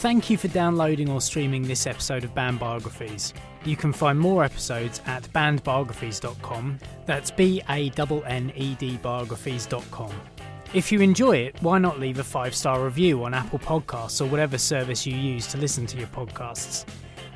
Thank you for downloading or streaming this episode of Band Biographies. You can find more episodes at bandbiographies.com. That's BANNED biographies.com. If you enjoy it, why not leave a 5-star review on Apple Podcasts or whatever service you use to listen to your podcasts?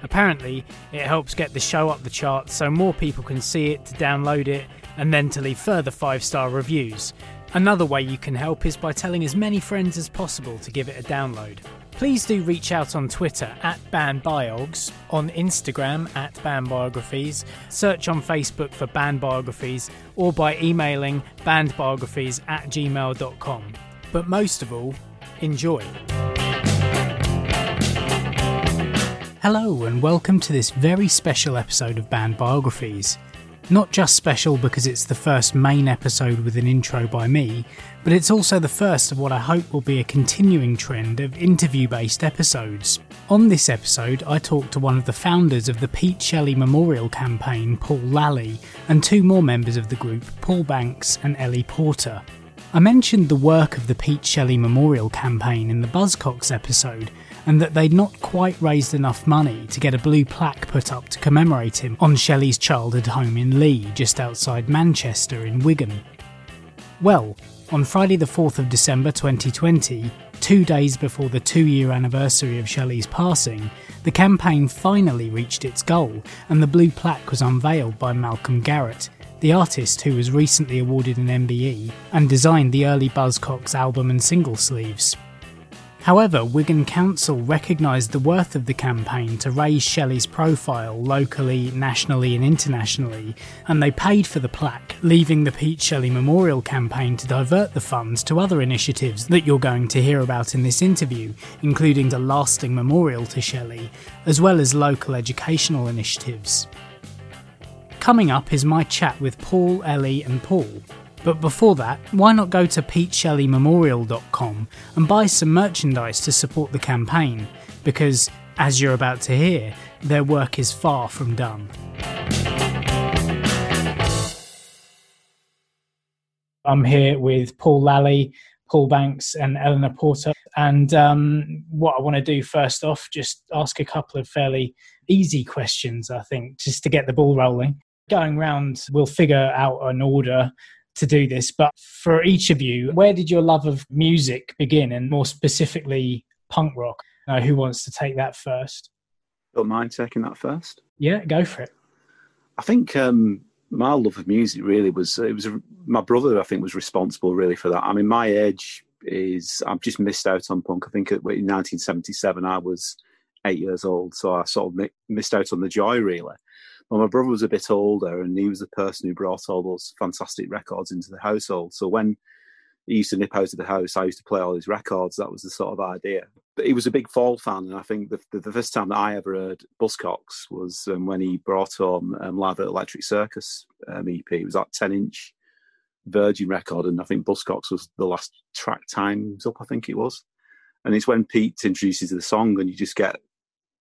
Apparently, it helps get the show up the charts so more people can see it, to download it, and then to leave further 5-star reviews. Another way you can help is by telling as many friends as possible to give it a download. Please do reach out on Twitter at BandBiogs, on Instagram at BandBiographies, search on Facebook for BandBiographies, or by emailing bandbiographies@gmail.com. But most of all, enjoy. Hello and welcome to this very special episode of Band Biographies. Not just special because it's the first main episode with an intro by me, but it's also the first of what I hope will be a continuing trend of interview-based episodes. On this episode, I talked to one of the founders of the Pete Shelley Memorial Campaign, Paul Lally, and two more members of the group, Paul Banks and Eleanor Porter. I mentioned the work of the Pete Shelley Memorial Campaign in the Buzzcocks episode, and that they'd not quite raised enough money to get a blue plaque put up to commemorate him on Shelley's childhood home in Leigh, just outside Manchester in Wigan. Well, on Friday the 4th of December 2020, 2 days before the 2-year anniversary of Shelley's passing, the campaign finally reached its goal, and the blue plaque was unveiled by Malcolm Garrett, the artist who was recently awarded an MBE and designed the early Buzzcocks album and single sleeves. However, Wigan Council recognised the worth of the campaign to raise Shelley's profile locally, nationally and internationally, and they paid for the plaque, leaving the Pete Shelley Memorial Campaign to divert the funds to other initiatives that you're going to hear about in this interview, including a lasting memorial to Shelley, as well as local educational initiatives. Coming up is my chat with Paul, Ellie and Paul. But before that, why not go to PeteShelleyMemorial.com and buy some merchandise to support the campaign, because, as you're about to hear, their work is far from done. I'm here with Paul Lally, Paul Banks and Eleanor Porter, and what I want to do first off, just ask a couple of fairly easy questions, I think, just to get the ball rolling. Going round, we'll figure out an order to do this, but for each of you, where did your love of music begin, and more specifically punk rock? Now, who wants to take that first? Don't mind taking that first. Yeah, go for it. I think my love of music really was, my brother, I think, was responsible really for that. I mean, my age is, I've just missed out on punk. I think in 1977 I was 8 years old, so I sort of missed out on the joy really. Well, my brother was a bit older, and he was the person who brought all those fantastic records into the household. So when he used to nip out of the house, I used to play all his records. That was the sort of idea. But he was a big Fall fan, and I think the first time that I ever heard Buzzcocks was when he brought home Live at Electric Circus EP. It was that 10-inch Virgin record, and I think Buzzcocks was the last track, Time's Up, I think it was. And it's when Pete introduces the song, and you just get,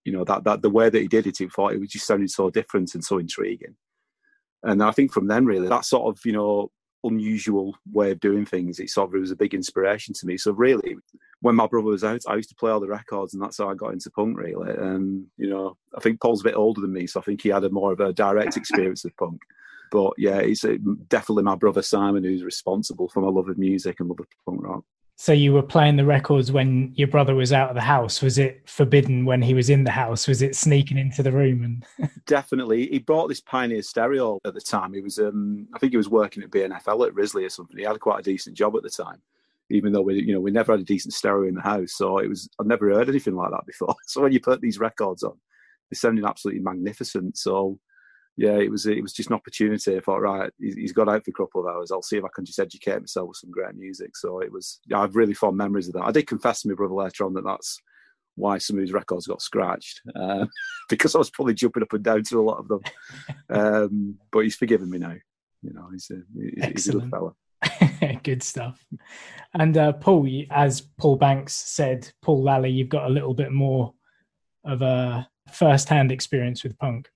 you know, that the way that he did it, it was just sounded so different and so intriguing. And I think from then, really, that sort of, you know, unusual way of doing things, it sort of was a big inspiration to me. So really, when my brother was out, I used to play all the records, and that's how I got into punk, really. And, you know, I think Paul's a bit older than me, so I think he had a more of a direct experience of punk. But yeah, it's definitely my brother Simon who's responsible for my love of music and love of punk rock. So you were playing the records when your brother was out of the house. Was it forbidden when he was in the house? Was it sneaking into the room? And definitely. He bought this Pioneer stereo at the time. He was, I think he was working at BNFL at Risley or something. He had quite a decent job at the time, even though we never had a decent stereo in the house. So it was, I'd never heard anything like that before. So when you put these records on, they sounded absolutely magnificent. So yeah, it was just an opportunity. I thought, right, he's got out for a couple of hours. I'll see if I can just educate myself with some great music. So it was, I've really fond memories of that. I did confess to my brother later on that that's why some of his records got scratched, because I was probably jumping up and down to a lot of them. But he's forgiven me now. You know, he's a good fella. Good stuff. And Paul, as Paul Banks said, Paul Lally, you've got a little bit more of a first-hand experience with punk.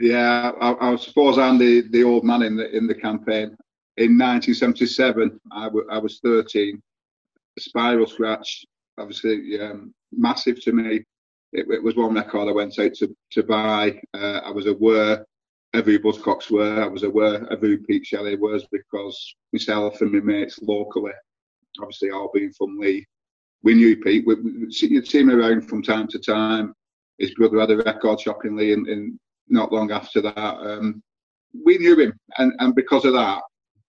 Yeah, I suppose I'm the old man in the campaign. In 1977, I was 13. Spiral Scratch, obviously massive to me. It was one record I went out to buy. I was aware of who Buzzcocks were. I was aware of who Pete Shelley was because myself and my mates locally, obviously all being from Leigh, we knew Pete. You'd see him around from time to time. His brother had a record shop in Leigh and not long after that, we knew him, and because of that,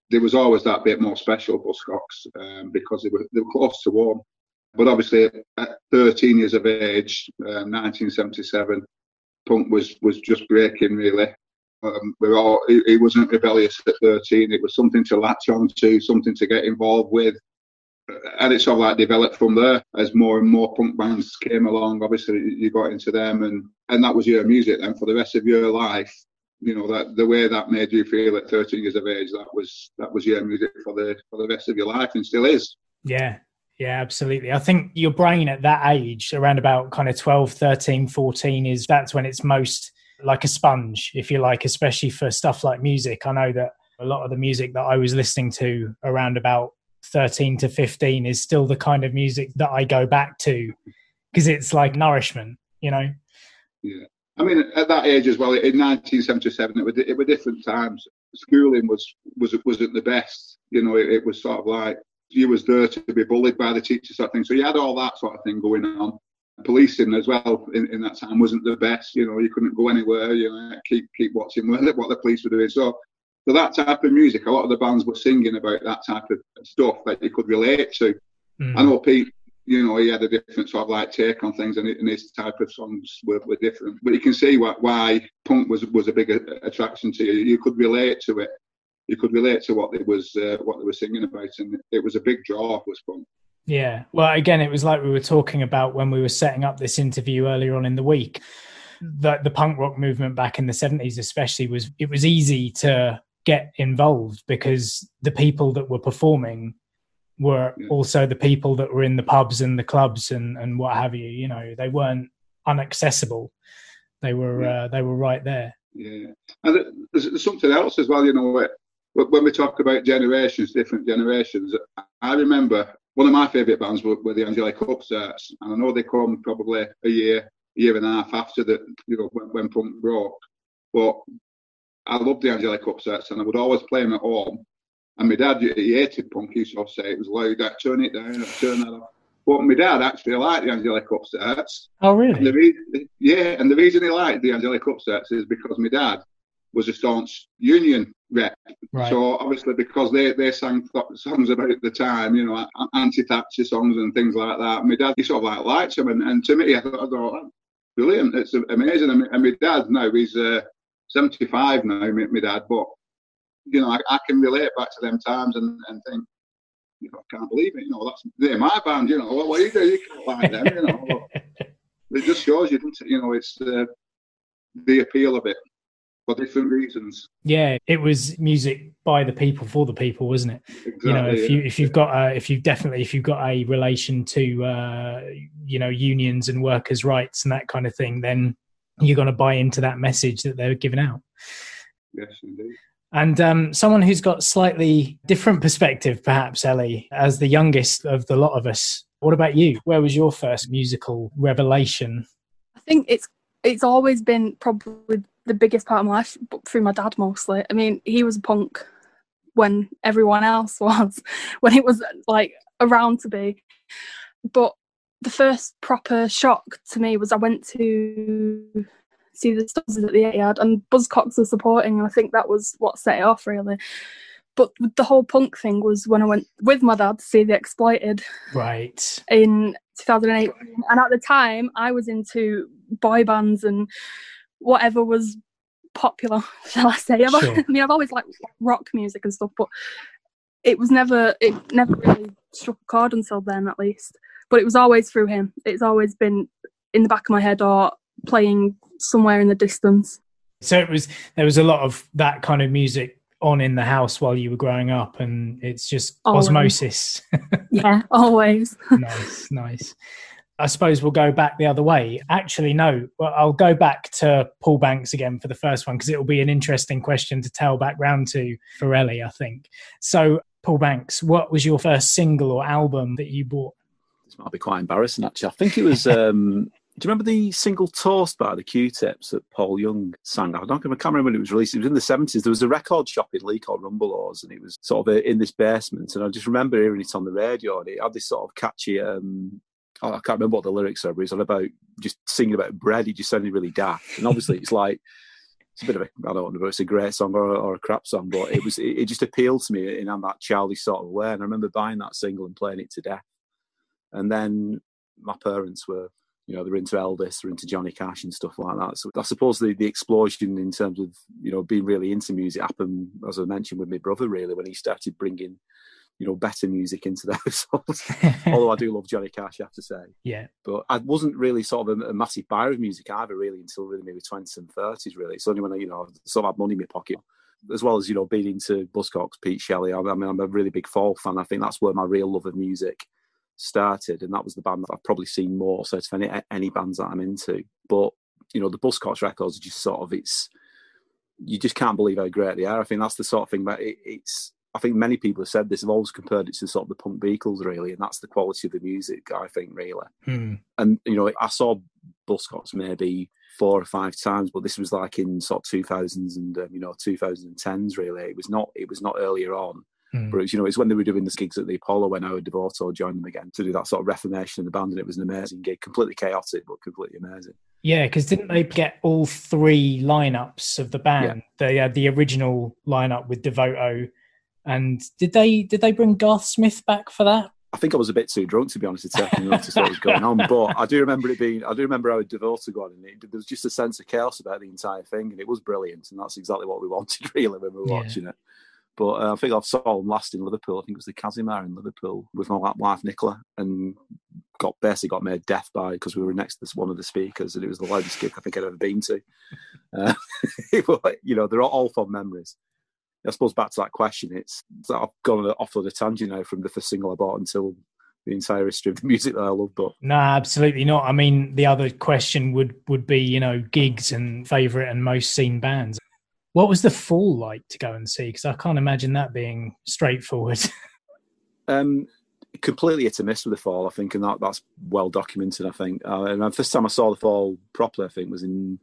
there was always that bit more special Buzzcocks, because they were close to home. But obviously, at 13 years of age, 1977, punk was just breaking really. It wasn't rebellious at 13; it was something to latch on to, something to get involved with, and it sort of like developed from there as more and more punk bands came along. Obviously, you got into them and that was your music then for the rest of your life. You know, that the way that made you feel at 13 years of age, that was your music for the rest of your life, and still is. Yeah, absolutely. I think your brain at that age, around about kind of 12, 13, 14, that's when it's most like a sponge, if you like, especially for stuff like music. I know that a lot of the music that I was listening to around about 13 to 15 is still the kind of music that I go back to because it's like nourishment, you know. Yeah, I mean, at that age as well, in 1977, it were different times. Schooling wasn't the best, you know. It was sort of like you was there to be bullied by the teachers, sort of thing. So you had all that sort of thing going on. Policing as well in that time wasn't the best, you know. You couldn't go anywhere, you know, keep watching what the police were doing. So that type of music, a lot of the bands were singing about that type of stuff that you could relate to. Mm. I know Pete, you know, he had a different sort of like take on things, and his type of songs were different. But you can see why punk was a big attraction to you. You could relate to it. You could relate to what they were singing about, and it was a big draw, was punk. Yeah. Well, again, it was like we were talking about when we were setting up this interview earlier on in the week. The punk rock movement back in the 70s, especially, it was easy to get involved because the people that were performing were also the people that were in the pubs and the clubs and what have you. You know, they weren't inaccessible; they were right there. Yeah, and there's something else as well. You know, when we talk about generations, different generations, I remember one of my favourite bands were the Angelic Upstarts, and I know they come probably a year and a half after that. You know, when punk broke, but I loved the Angelic Upstarts, and I would always play them at home. And my dad, he hated punk. He used to say it was loud. I'd turn it down. I'd turn that off. But my dad actually liked the Angelic Upstarts. Oh, really? And the reason he liked the Angelic Upstarts is because my dad was a staunch union rep. Right. So obviously, because they sang songs about the time, you know, anti-Thatcher songs and things like that. My dad, he sort of liked them, and to me, I thought, oh, brilliant. It's amazing. And my dad now, he's 75 now, my dad, but you know, I can relate back to them times and think, you know, I can't believe it. You know, they're my band. You know, what do you do? You can't like them. You know, it just shows you, doesn't it? You know, it's the appeal of it for different reasons. Yeah, it was music by the people for the people, wasn't it? Exactly, you know, if you've got a relation to you know, unions and workers' rights and that kind of thing, then you're going to buy into that message that they're giving out. Yes, indeed. And someone who's got slightly different perspective, perhaps, Ellie, as the youngest of the lot of us. What about you? Where was your first musical revelation? I think it's it's always been probably the biggest part of my life, but through my dad mostly. I mean, he was a punk when everyone else was, when it was like around to be. But the first proper shock to me was I went to see the Stones at the Etihad, and Buzzcocks were supporting, and I think that was what set it off really. But the whole punk thing was when I went with my dad to see The Exploited, right, in 2008. And at the time, I was into boy bands and whatever was popular, shall I say. Sure. I mean, I've always liked rock music and stuff, but it never really struck a chord until then, at least. But it was always through him. It's always been in the back of my head or playing somewhere in the distance. So there was a lot of that kind of music on in the house while you were growing up, and it's just always. Osmosis. Yeah, always. nice. I suppose we'll go back the other way. Actually, no, I'll go back to Paul Banks again for the first one, because it'll be an interesting question to tell back round to for Ellie, I think. So, Paul Banks, what was your first single or album that you bought? This might be quite embarrassing, actually. I think it was... do you remember the single Toast by the Q-Tips that Paul Young sang? I can't remember when it was released. It was in the 70s. There was a record shop in Leigh called Rumblehorse, and it was sort of in this basement. And I just remember hearing it on the radio, and it had this sort of catchy... I can't remember what the lyrics are, but it's all about just singing about bread. It just sounded really daft. And obviously it's like... It's a bit of a, I don't know if it's a great song or a crap song, but it just appealed to me in that childish sort of way. And I remember buying that single and playing it to death. And then my parents were... You know, they're into Elvis, they're into Johnny Cash and stuff like that. So I suppose the explosion in terms of, you know, being really into music happened, as I mentioned, with my brother, really, when he started bringing, you know, better music into the household. Although I do love Johnny Cash, I have to say. Yeah. But I wasn't really sort of a massive buyer of music either, really, until really maybe 20s and 30s, really. It's only when I, you know, sort of had money in my pocket. As well as, you know, being into Buzzcocks, Pete Shelley. I mean, I'm a really big Fall fan. I think that's where my real love of music started, and that was the band that I've probably seen more so of any bands that I'm into. But you know, the Buzzcocks records are just sort of, it's, you just can't believe how great they are. I think that's the sort of thing that I think many people have said this, have always compared it to sort of the punk Beatles, really, and that's the quality of the music, I think, really. And you know, I saw Buzzcocks maybe 4 or 5 times, but this was like in sort of 2000s and 2010s, really. It was not earlier on. But it's, you know, it's when they were doing the gigs at the Apollo when Howard Devoto joined them again to do that sort of reformation of the band, and it was an amazing gig, completely chaotic but completely amazing. Yeah, because didn't they get all 3 lineups of the band? Yeah. They had the original lineup with Devoto, and did they bring Garth Smith back for that? I think I was a bit too drunk, to be honest, to take notice what was going on. But I do remember Howard Devoto going in. There was just a sense of chaos about the entire thing, and it was brilliant, and that's exactly what we wanted, really, when we were watching it. But I think I saw him last in Liverpool. I think it was the Casimir in Liverpool with my wife Nicola, and basically got made deaf by, because we were next to one of the speakers, and it was the loudest gig I think I'd ever been to. But, you know, they're all fond memories. I suppose back to that question, it's I've gone off on a tangent now from the first single I bought until the entire history of the music that I love. But no, absolutely not. I mean, the other question would be, you know, gigs and favourite and most seen bands. What was The Fall like to go and see? Because I can't imagine that being straightforward. Completely hit and miss with The Fall, I think, and that's well documented, I think. And the first time I saw The Fall properly, I think, was in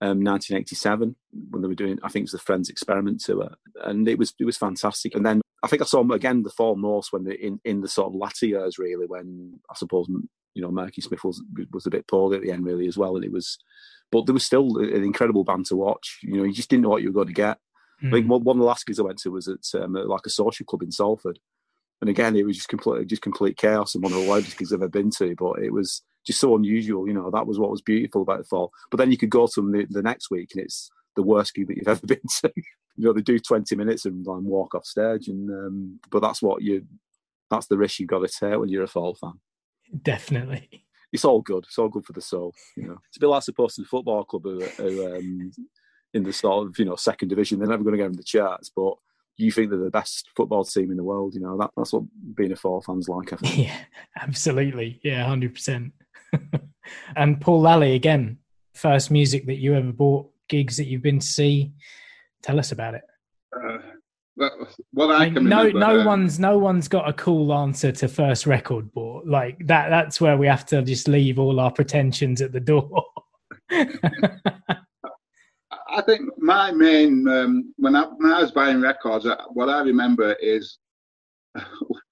1987 when they were doing, I think it was the Friends Experiment tour, and it was fantastic. And then I think I saw them again, The Fall, most when in the sort of latter years, really, when I suppose, you know, Marky Smith was a bit poorly at the end, really, as well, and it was. But there was still an incredible band to watch. You know, you just didn't know what you were going to get. Mm. I think one of the last gigs I went to was at like a social club in Salford. And again, it was just complete chaos, and one of the loudest gigs I've ever been to. But it was just so unusual. You know, that was what was beautiful about The Fall. But then you could go to them the next week, and it's the worst gig that you've ever been to. You know, they do 20 minutes and walk off stage. And but that's the risk you've got to take when you're a Fall fan. Definitely. It's all good. It's all good for the soul, you know. It's a bit like supporting the football club who in the sort of, you know, second division. They're never going to get in the charts, but you think they're the best football team in the world. You know, that's what being a Fall fan's like, I think. Yeah, absolutely. Yeah, 100%. And Paul Lally, again, first music that you ever bought, gigs that you've been to see. Tell us about it. No one's got a cool answer to first record bought like that. That's where we have to just leave all our pretensions at the door. I think my main when I was buying records, what I remember is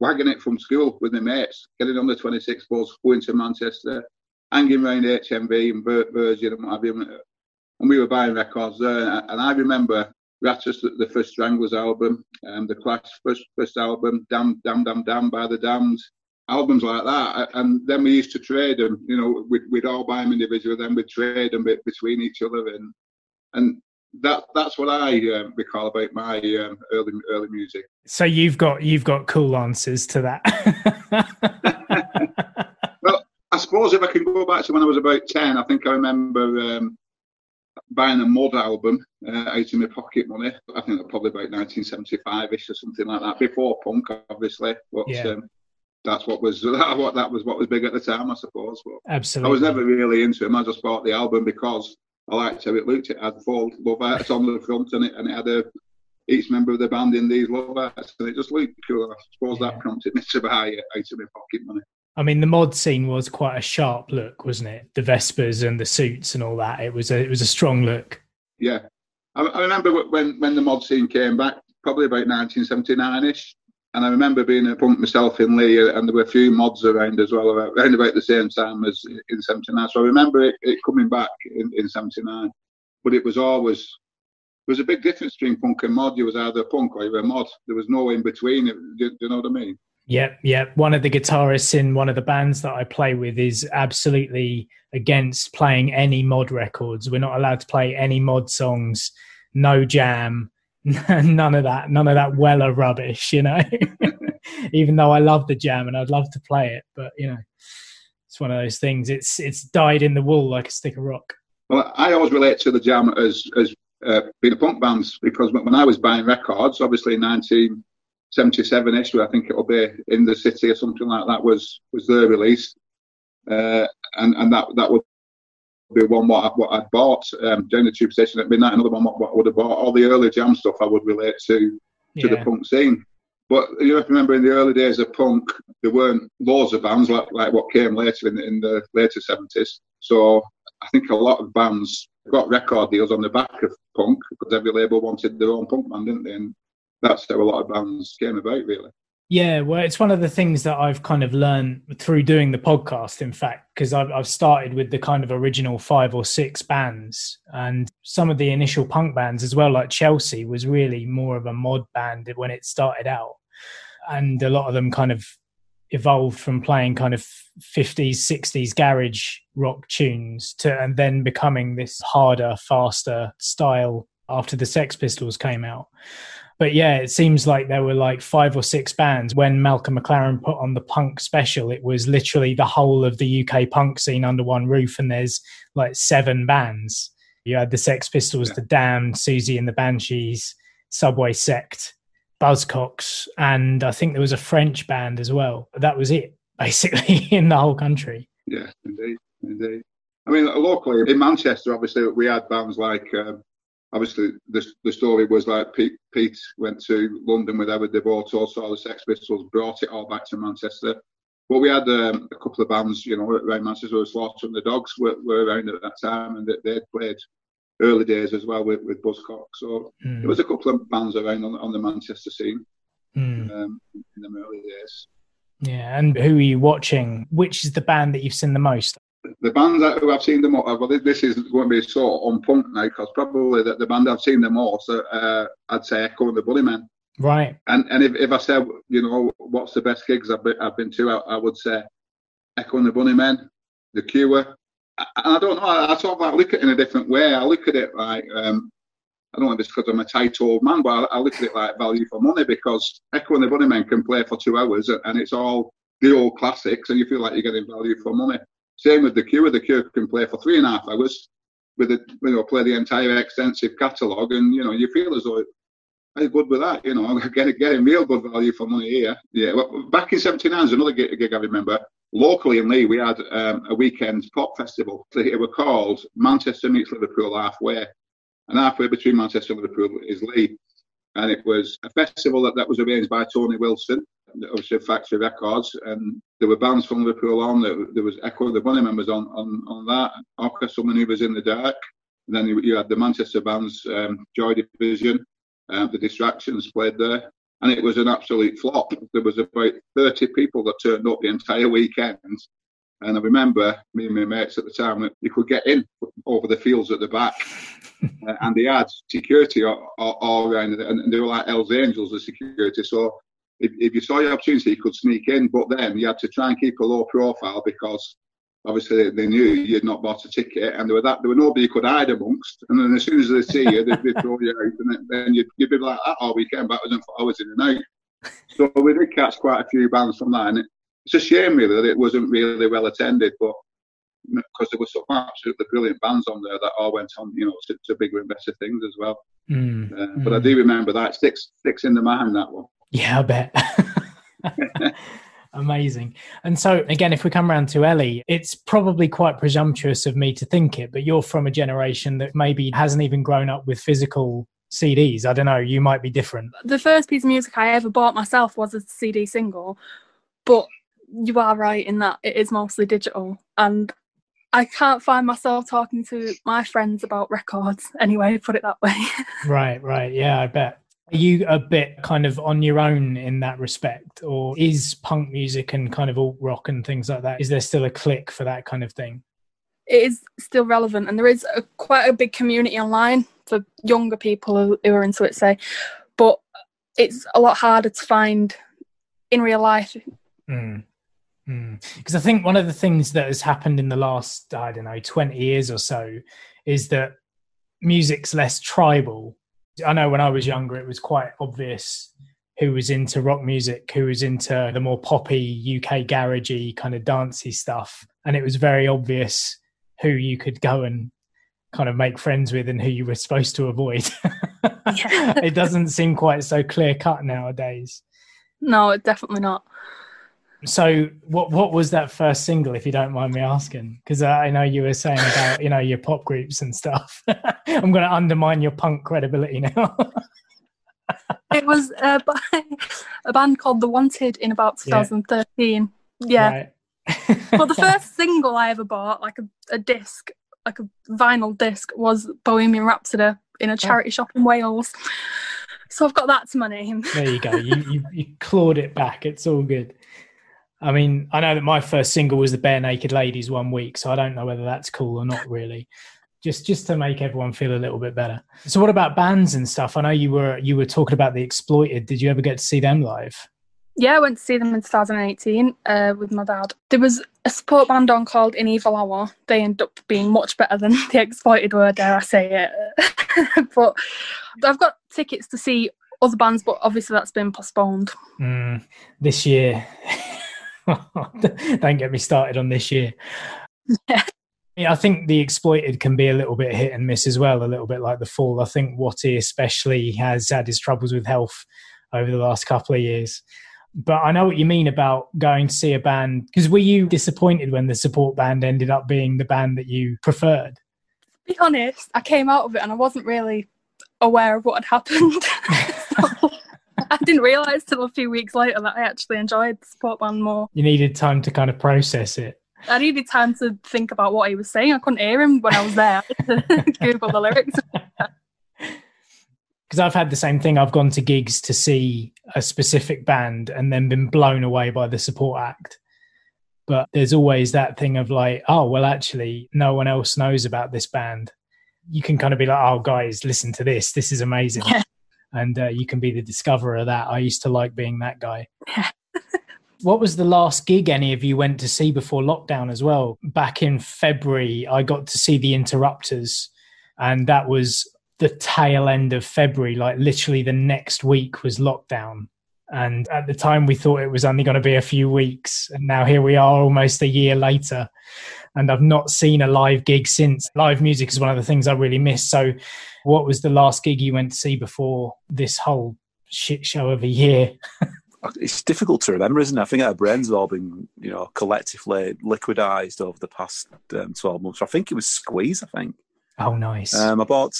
wagging it from school with my mates, getting on the 26 bus, going to Manchester, hanging around HMV and Virgin and what have you, and we were buying records there. And I remember Rattus, the first Stranglers album, The Clash first album, Damn by The Damned, albums like that. And then we used to trade them, you know, we'd all buy them individually, then we'd trade them between each other. And that's what I recall about my early music. So you've got cool answers to that. Well, I suppose if I can go back to when I was about 10, I think I remember buying a Mud album out of my pocket money. I think probably about 1975-ish or something like that, before punk, obviously. But yeah. That was what was big at the time, I suppose. But absolutely, I was never really into him. I just bought the album because I liked how it looked. It had four love hearts on the front, and it had each member of the band in these love hearts, and it just looked cool. I suppose that prompted me to buy it out of my pocket money. I mean, the mod scene was quite a sharp look, wasn't it? The Vespers and the suits and all that. It was a strong look. Yeah, I remember when the mod scene came back, probably about 1979-ish. And I remember being a punk myself in Leigh, and there were a few mods around as well, around about the same time as in 79. So I remember it coming back in 79. But it was always, there was a big difference between punk and mod. You was either a punk or you were a mod. There was no in between. Do you know what I mean? Yep. One of the guitarists in one of the bands that I play with is absolutely against playing any mod records. We're not allowed to play any mod songs, no jam. None of that Weller rubbish, you know. Even though I love the Jam and I'd love to play it, but you know, it's one of those things. It's dyed in the wool like a stick of rock. Well, I always relate to the Jam as being a punk band, because when I was buying records, obviously in 1977-ish, I think it'll be In the City or something like that was their release, and that would be one what I'd bought down the tube station at midnight, another one what I would have bought. All the early Jam stuff I would relate to the punk scene. But you have to remember, in the early days of punk, there weren't loads of bands like what came later in the later 70s. So I think a lot of bands got record deals on the back of punk, because every label wanted their own punk band, didn't they? And that's how a lot of bands came about, really. Yeah, well, it's one of the things that I've kind of learned through doing the podcast, in fact, because I've started with the kind of original 5 or 6 bands, and some of the initial punk bands as well, like Chelsea, was really more of a mod band when it started out. And a lot of them kind of evolved from playing kind of 50s, 60s garage rock tunes and then becoming this harder, faster style after the Sex Pistols came out. But yeah, it seems like there were like 5 or 6 bands. When Malcolm McLaren put on the punk special, it was literally the whole of the UK punk scene under one roof, and there's like 7 bands. You had the Sex Pistols, the Damned, Susie and the Banshees, Subway Sect, Buzzcocks, and I think there was a French band as well. That was it, basically, in the whole country. Yeah, indeed. I mean, locally, in Manchester, obviously, we had bands like... Obviously, the story was like Pete went to London with Howard Devoto, saw the Sex Pistols, brought it all back to Manchester. But we had a couple of bands, you know, around Manchester. Slaughter and the Dogs were around at that time, and they played early days as well with Buzzcocks. So there was a couple of bands around on the Manchester scene in the early days. Yeah, and who are you watching? Which is the band that you've seen the most? The bands who I've seen the most, well, this is going to be sort of on punk now, because probably the band I've seen the most, I'd say Echo and the Bunnymen. Right. And if I said, you know, what's the best gigs I've been to, I would say Echo and the Bunnymen, The Cure. And I don't know, I sort of like look at it in a different way. I look at it like, I don't know if it's because I'm a tight old man, but I look at it like value for money, because Echo and the Bunnymen can play for 2 hours and it's all the old classics, and you feel like you're getting value for money. Same with The Cure. The Cure can play for 3.5 hours, play the entire extensive catalogue, and you know, you feel as though how good with that, you know, I'm getting real good value for money here. Yeah, well, back in 79 is another gig I remember. Locally in Leigh, we had a weekend pop festival. It was called Manchester meets Liverpool Halfway, and halfway between Manchester and Liverpool is Leigh. And it was a festival that was arranged by Tony Wilson, obviously Factory Records, and there were bands from Liverpool on. There was Echo and the Bunnymen was on that, Orchestral Manoeuvres in the Dark, and then you had the Manchester bands, Joy Division, The Distractions played there, and it was an absolute flop. There was about 30 people that turned up the entire weekend, and I remember me and my mates at the time that you could get in over the fields at the back, and they had security all around, and they were like Hell's Angels, the security. So if you saw your opportunity, you could sneak in, but then you had to try and keep a low profile because obviously they knew you'd not bought a ticket, and there were nobody you could hide amongst. And then as soon as they see you, they'd throw you out, and then you'd be like that all weekend, backwards and forwards in the night. So we did catch quite a few bands from that, and it's a shame really that it wasn't really well attended, but because there were some absolutely brilliant bands on there that all went on, you know, to bigger and better things as well. But I do remember that sticks in the mind, that one. Yeah, I bet. Amazing. And so again, if we come round to Ellie, it's probably quite presumptuous of me to think it, but you're from a generation that maybe hasn't even grown up with physical CDs. I don't know, you might be different. The first piece of music I ever bought myself was a CD single, but you are right in that it is mostly digital, and I can't find myself talking to my friends about records anyway, put it that way. Right, yeah, I bet. Are you a bit kind of on your own in that respect, or is punk music and kind of alt rock and things like that, is there still a clique for that kind of thing? It is still relevant, and there is quite a big community online for younger people who are into it, say, but it's a lot harder to find in real life. Because I think one of the things that has happened in the last, 20 years or so is that music's less tribal. I know when I was younger, it was quite obvious who was into rock music, who was into the more poppy, UK garagey kind of dancey stuff. And it was very obvious who you could go and kind of make friends with and who you were supposed to avoid. It doesn't seem quite so clear cut nowadays. No, definitely not. So what was that first single, if you don't mind me asking? Because I know you were saying about, you know, your pop groups and stuff. I'm going to undermine your punk credibility now. It was by a band called The Wanted in about 2013. Yeah. Right. Well, the first single I ever bought, like a disc, like a vinyl disc, was Bohemian Rhapsody in a charity shop in Wales. So I've got that to my name. There you go. You clawed it back. It's all good. I mean, I know that my first single was the Bare Naked Ladies one week, so I don't know whether that's cool or not, really. Just to make everyone feel a little bit better. So what about bands and stuff? I know you were talking about The Exploited. Did you ever get to see them live? Yeah, I went to see them in 2018 with my dad. There was a support band on called In Evil Hour. They ended up being much better than The Exploited were, dare I say it. But I've got tickets to see other bands, but obviously that's been postponed. This year... Don't get me started on this year. I think The Exploited can be a little bit hit and miss as well, a little bit like The Fall. I think Watty especially has had his troubles with health over the last couple of years. But I know what you mean about going to see a band. Because were you disappointed when the support band ended up being the band that you preferred? To be honest, I came out of it and I wasn't really aware of what had happened. I didn't realise till a few weeks later that I actually enjoyed the support band more. You needed time to kind of process it. I needed time to think about what he was saying. I couldn't hear him when I was there. I had to Google the lyrics. Because I've had the same thing. I've gone to gigs to see a specific band and then been blown away by the support act. But there's always that thing of like, oh, well, actually, no one else knows about this band. You can kind of be like, oh, guys, listen to this. This is amazing. Yeah. And you can be the discoverer of that. I used to like being that guy. What was the last gig any of you went to see before lockdown as well? Back in February, I got to see The Interrupters. And that was the tail end of February. Like literally the next week was lockdown. And at the time we thought it was only going to be a few weeks. And now here we are almost a year later. And I've not seen a live gig since. Live music is one of the things I really miss. So what was the last gig you went to see before this whole shit show of a year? It's difficult to remember, isn't it? I think our brains have all been, you know, collectively liquidized over the past 12 months. I think it was Squeeze, I think. Oh, nice. I bought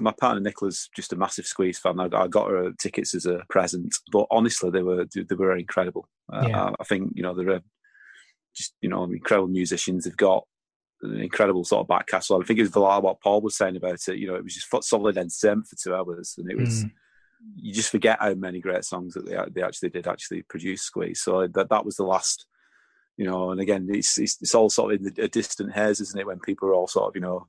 My partner Nicola's just a massive Squeeze fan. I got her tickets as a present, but honestly, they were incredible. I think they're just incredible musicians. They've got an incredible sort of back catalogue. I think it was what Paul was saying about it. It was just solid entertainment for 2 hours, and it was. You just forget how many great songs that they actually did produce Squeeze. So that was the last. And again, it's all sort of in a distant haze, isn't it? When people are all sort of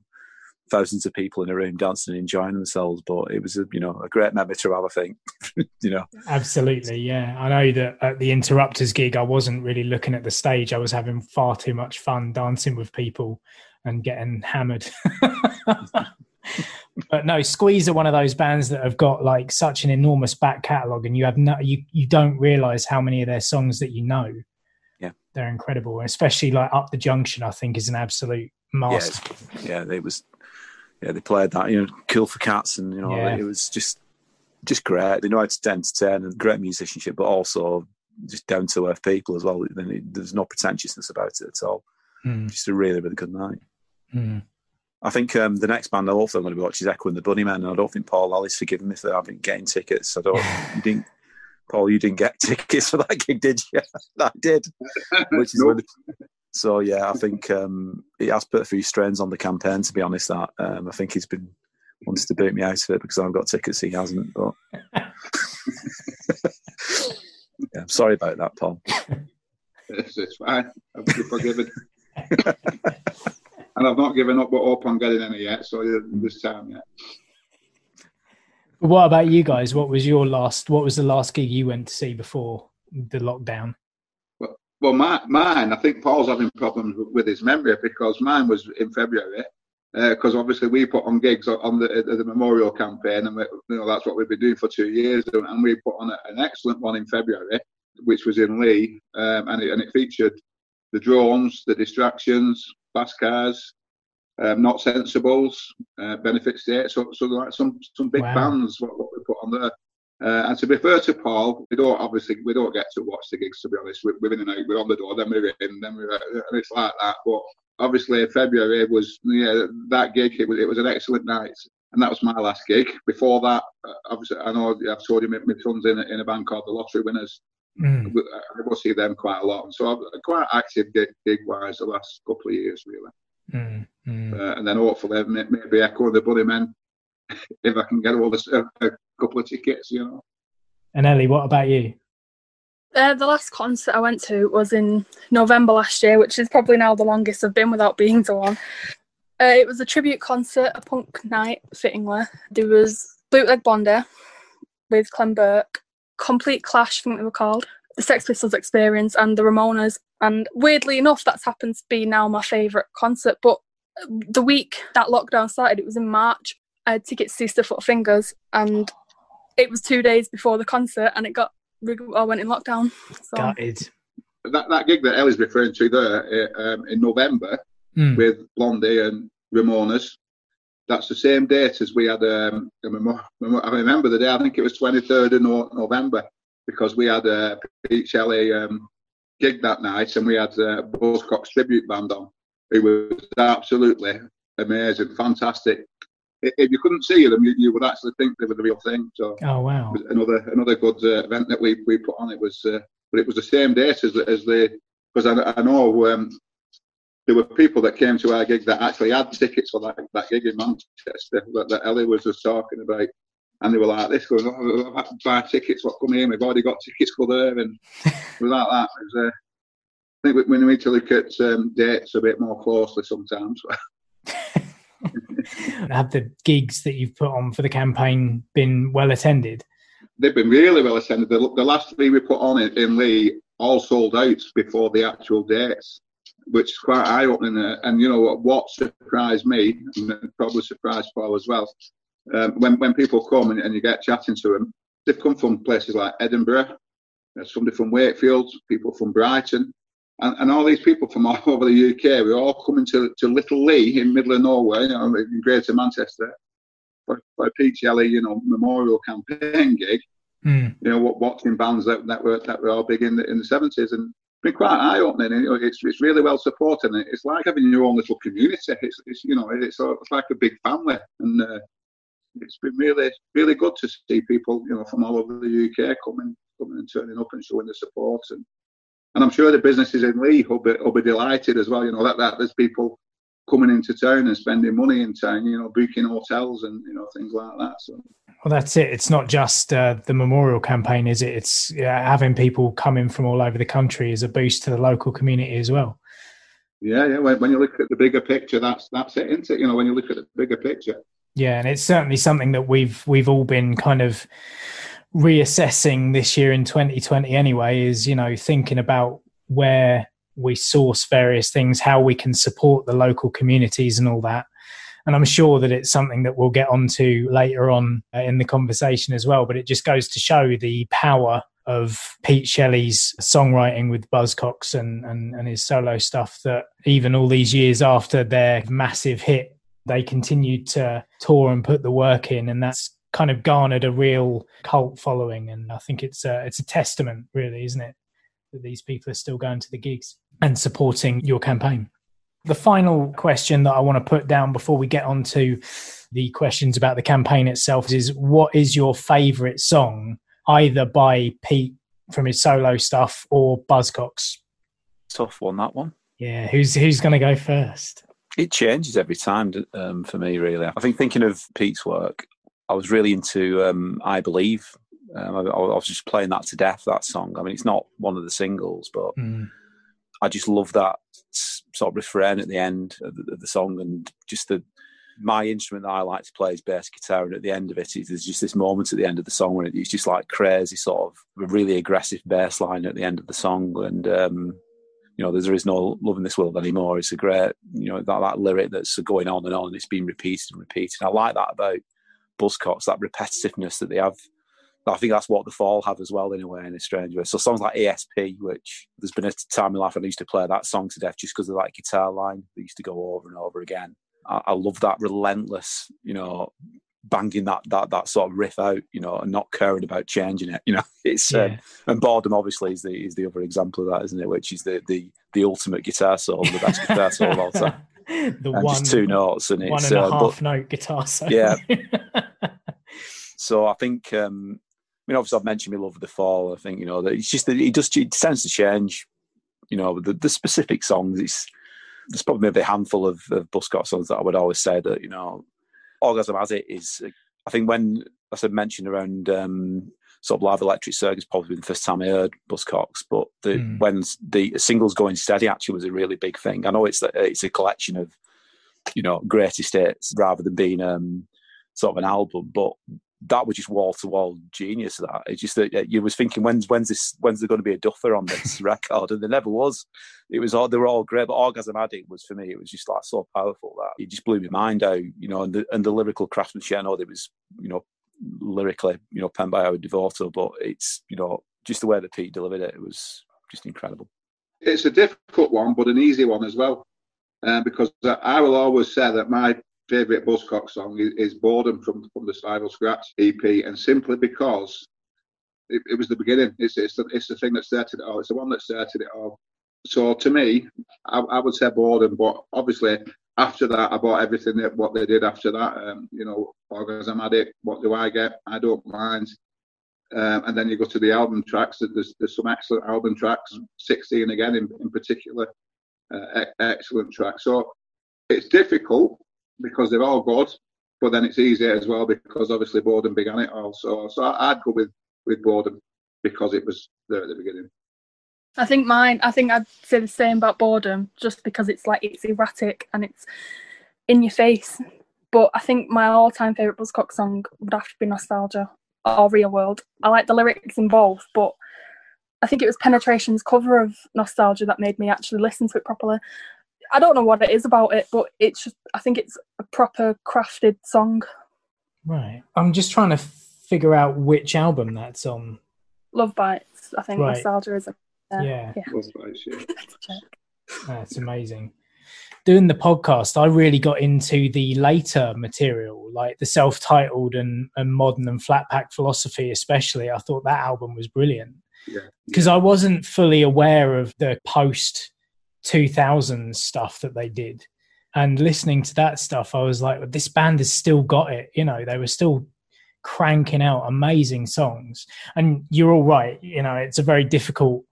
thousands of people in a room dancing and enjoying themselves, but it was a great memory to have, I think. Absolutely, yeah. I know that at the Interrupters gig, I wasn't really looking at the stage. I was having far too much fun dancing with people and getting hammered. But no, Squeeze are one of those bands that have got such an enormous back catalogue, and you don't realise how many of their songs that Yeah, they're incredible, and especially Up the Junction, I think, is an absolute master. Yeah, it was. Yeah, they played that, Cool for Cats, and it was just great. They know how to entertain and great musicianship, but also just down to earth people as well. There's no pretentiousness about it at all. Just a really, really good night. I think the next band I'm going to be watching is Echo and the Bunnymen, and I don't think Paul Lally's forgiven me for having getting tickets. Paul, you didn't get tickets for that gig, did you? I did. Which is So, yeah, I think he has put a few strains on the campaign, to be honest, that. I think he's been wants to boot me out of it because I've got tickets he hasn't. But I'm sorry about that, Paul. It's fine. I've been forgiven. And I've not given up on getting any yet, so this time, What about you guys? What was the last gig you went to see before the lockdown? Well, mine. I think Paul's having problems with his memory because mine was in February. Because obviously we put on gigs on the memorial campaign, and that's what we've been doing for 2 years. And we put on an excellent one in February, which was in Leigh, and it featured the Drones, the Distractions, Fast Cars, Not Sensibles, Benefit State. So like some big bands what we put on there. And to be fair to Paul, we don't get to watch the gigs, to be honest. We're in and out, we're on the door, then we're in, then we're out, and it's like that. But obviously February was, that gig, it was an excellent night. And that was my last gig. Before that, obviously, I know I've told you my son's in a band called The Lottery Winners. I go see them quite a lot. And so I'm quite active gig-wise the last couple of years, really. And then hopefully maybe Echo and the Bunnymen, if I can get all this, a couple of tickets, And Ellie, what about you? The last concert I went to was in November last year, which is probably now the longest I've been without being to one. It was a tribute concert, a punk night, fittingly. There was Bootleg Blondie with Clem Burke, Complete Clash, I think they were called, the Sex Pistols Experience, and the Ramones. And weirdly enough, that's happened to be now my favourite concert. But the week that lockdown started, it was in March, I had tickets to Sister Foot Fingers, and it was 2 days before the concert, and I went in lockdown. So. Gutted. That gig that Ellie's referring to there in November with Blondie and Ramones, that's the same date as we had. I remember the day. I think it was 23rd of November because we had a Pete Shelley gig that night, and we had a Buzzcocks tribute band on. It was absolutely amazing, fantastic. If you couldn't see them, you would actually think they were the real thing. So, wow! Another good event that we put on. But it was the same date as the, because I know there were people that came to our gig that actually had tickets for that gig in Manchester that Ellie was just talking about, and they were like, "This goes, I've had to buy tickets. What come in? We've already got tickets for there." And without that, I think we need to look at dates a bit more closely sometimes. Have the gigs that you've put on for the campaign been well attended? They've been really well attended. The last three we put on in Leigh all sold out before the actual dates, which is quite eye-opening. And what surprised me, and probably surprised Paul as well, when people come and you get chatting to them, they've come from places like Edinburgh, somebody from Wakefield, people from Brighton, and all these people from all over the UK were all coming to Little Leigh in middle of nowhere, in Greater Manchester, for a Pete Shelley, memorial campaign gig. Watching bands that were all big in the 70s, and been quite eye opening. It's really well supported. And it's like having your own little community. It's like a big family, and it's been really, really good to see people, you know, from all over the UK coming and turning up and showing the support. And I'm sure the businesses in Leigh will be delighted as well, you know, that there's people coming into town and spending money in town, you know, booking hotels and, you know, things like that. So. Well, that's it. It's not just the memorial campaign, is it? It's having people coming from all over the country is a boost to the local community as well. Yeah. When you look at the bigger picture, that's it, isn't it? You know, when you look at the bigger picture. Yeah, and it's certainly something that we've all been kind of reassessing this year in 2020 anyway, is, you know, thinking about where we source various things, how we can support the local communities and all that. And I'm sure that it's something that we'll get onto later on in the conversation as well. But it just goes to show the power of Pete Shelley's songwriting with Buzzcocks and his solo stuff, that even all these years after their massive hit, they continued to tour and put the work in. And that's kind of garnered a real cult following. And I think it's a testament, really, isn't it, that these people are still going to the gigs and supporting your campaign. The final question that I want to put down before we get on to the questions about the campaign itself is, what is your favourite song, either by Pete from his solo stuff or Buzzcocks? Tough one, that one. Yeah, who's going to go first? It changes every time for me, really. I think thinking of Pete's work, I was really into I Believe. I was just playing that to death, that song. I mean, it's not one of the singles, but I just love that sort of refrain at the end of the song, and just my instrument that I like to play is bass guitar, and at the end of it, there's just this moment at the end of the song when it's just like crazy, sort of a really aggressive bass line at the end of the song, and you know, there is no love in this world anymore. It's a great, you know, that lyric that's going on, and it's been repeated and repeated. I like that about Buzzcocks, that repetitiveness that they have. I think that's what The Fall have as well, in a way, in a strange way. So songs like ESP, which there's been a time in my life I used to play that song to death just because of that guitar line that used to go over and over again. I love that relentless, you know, banging that sort of riff out, you know, and not caring about changing it, you know. It's and Boredom, obviously, is the other example of that, isn't it? Which is the ultimate guitar solo, the best guitar solo of all time. Just two notes, and it's one and a half note guitar solo. Yeah. So I think. I mean, obviously, I've mentioned my love of The Fall. I think, you know, that it's just that it tends to change, you know, the specific songs. There's probably maybe a handful of Buzzcocks songs that I would always say that, you know, Orgasm Has It is, I think, when I said mentioned around sort of Live Electric Circus, probably the first time I heard Buzzcocks, but when the singles Going Steady actually was a really big thing. I know it's a collection of, you know, greatest hits rather than being sort of an album, but that was just wall-to-wall genius, that. It's just that you was thinking, when's there going to be a duffer on this record? And there never was. It was all, they were all great, but Orgasm Addict was, for me, it was just like so powerful that it just blew my mind out, you know, and the lyrical craftsmanship. I know that it was, you know, lyrically, you know, penned by Howard Devoto, but it's, you know, just the way that Pete delivered it, it was just incredible. It's a difficult one, but an easy one as well, because I will always say that my favourite Buzzcocks song is Boredom from the Spiral Scratch EP, and simply because it was the beginning. It's the thing that started it all. It's the one that started it all. So to me, I would say Boredom, but obviously after that, I bought everything what they did after that. You know, Orgasm Addict, What Do I Get? I Don't Mind. And then you go to the album tracks. There's some excellent album tracks. 16 Again in particular, excellent track. So it's difficult, because they're all good, but then it's easier as well because obviously Boredom began it all. So I'd go with Boredom because it was there at the beginning. I think I'd say the same about Boredom, just because it's erratic and it's in your face. But I think my all-time favourite Buzzcocks song would have to be Nostalgia or Real World. I like the lyrics in both, but I think it was Penetration's cover of Nostalgia that made me actually listen to it properly. I don't know what it is about it, but it's just, I think it's a proper crafted song. Right. I'm just trying to figure out which album that's on. Love Bites, I think. Right. Nostalgia is. Yeah. Love Bites, yeah. That's amazing. Doing the podcast, I really got into the later material, like the self-titled and Modern and Flatpack Philosophy especially. I thought that album was brilliant. Because I wasn't fully aware of the post 2000s stuff that they did, And listening to that stuff, I was like, this band has still got it. You know, they were still cranking out amazing songs. And you're all right. You know, it's a very difficult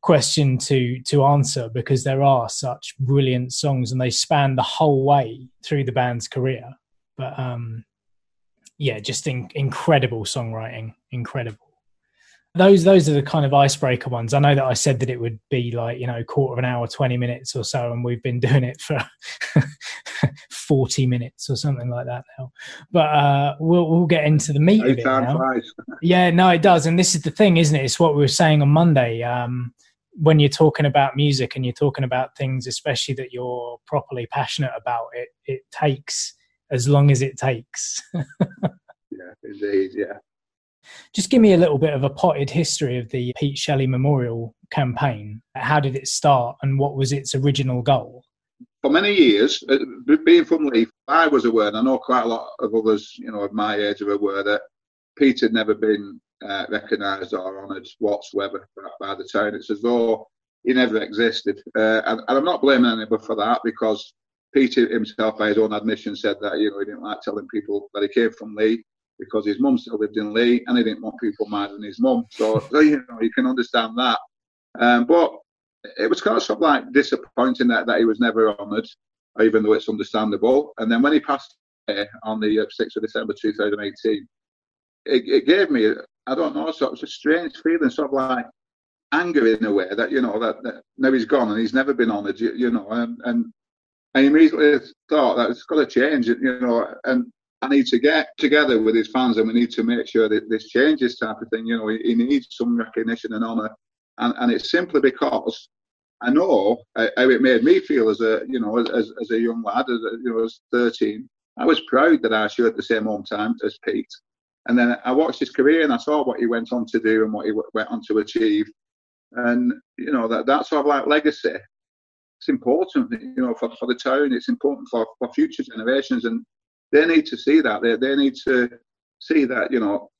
question to answer because there are such brilliant songs and they span the whole way through the band's career. But yeah, just incredible songwriting, incredible. Those are the kind of icebreaker ones. I know that I said that it would be like, you know, quarter of an hour, 20 minutes or so, and we've been doing it for 40 minutes or something like that now. But we'll get into the meat of it now. Flies. Yeah, no, it does. And this is the thing, isn't it? It's what we were saying on Monday. When you're talking about music and you're talking about things, especially that you're properly passionate about, it takes as long as it takes. Yeah, indeed, yeah. Just give me a little bit of a potted history of the Pete Shelley Memorial Campaign. How did it start and what was its original goal? For many years, being from Leigh, I was aware, and I know quite a lot of others, you know, of my age are aware that Pete had never been recognised or honoured whatsoever by the town. It's as though he never existed. And I'm not blaming anybody for that, because Pete himself, by his own admission, said that, you know, he didn't like telling people that he came from Leigh, because his mum still lived in Leigh and he didn't want people minding his mum. So, you know, you can understand that. But it was kind of sort of like disappointing that he was never honoured, even though it's understandable. And then when he passed away on the 6th of December 2018, it gave me, I don't know, sort of a strange feeling, sort of like anger in a way that, you know, that now he's gone and he's never been honoured, you know. And I immediately thought that it's got to change, you know, and I need to get together with his fans and we need to make sure that this changes type of thing. You know, he needs some recognition and honour. And it's simply because I know how it made me feel as a, you know, as a young lad, as a, you know, as 13. I was proud that I shared the same home time as Pete. And then I watched his career and I saw what he went on to do and what he went on to achieve. And, you know, that sort of like legacy. It's important, you know, for the town. It's important for future generations. And they need to see that. They need to see that, you know,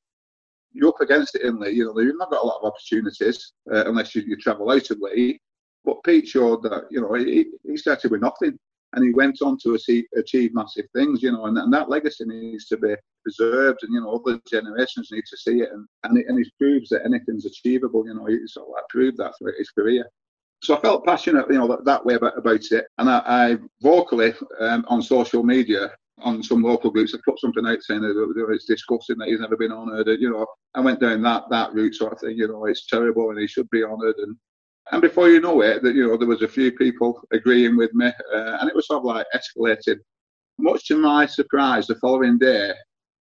you're up against it in Leigh. You know, you've not got a lot of opportunities unless you travel out of Leigh. But Pete showed that, you know, he started with nothing and he went on to achieve massive things, you know, and that legacy needs to be preserved and, you know, other generations need to see it. And he proves that anything's achievable, you know, he sort of like proved that through his career. So I felt passionate, you know, that way about it. And I vocally, on social media, on some local groups, I put something out saying that it's disgusting that he's never been honoured. You know, I went down that route sort of thing. You know, it's terrible and he should be honoured. And before you know it, that, you know, there was a few people agreeing with me, and it was sort of like escalated. Much to my surprise, the following day,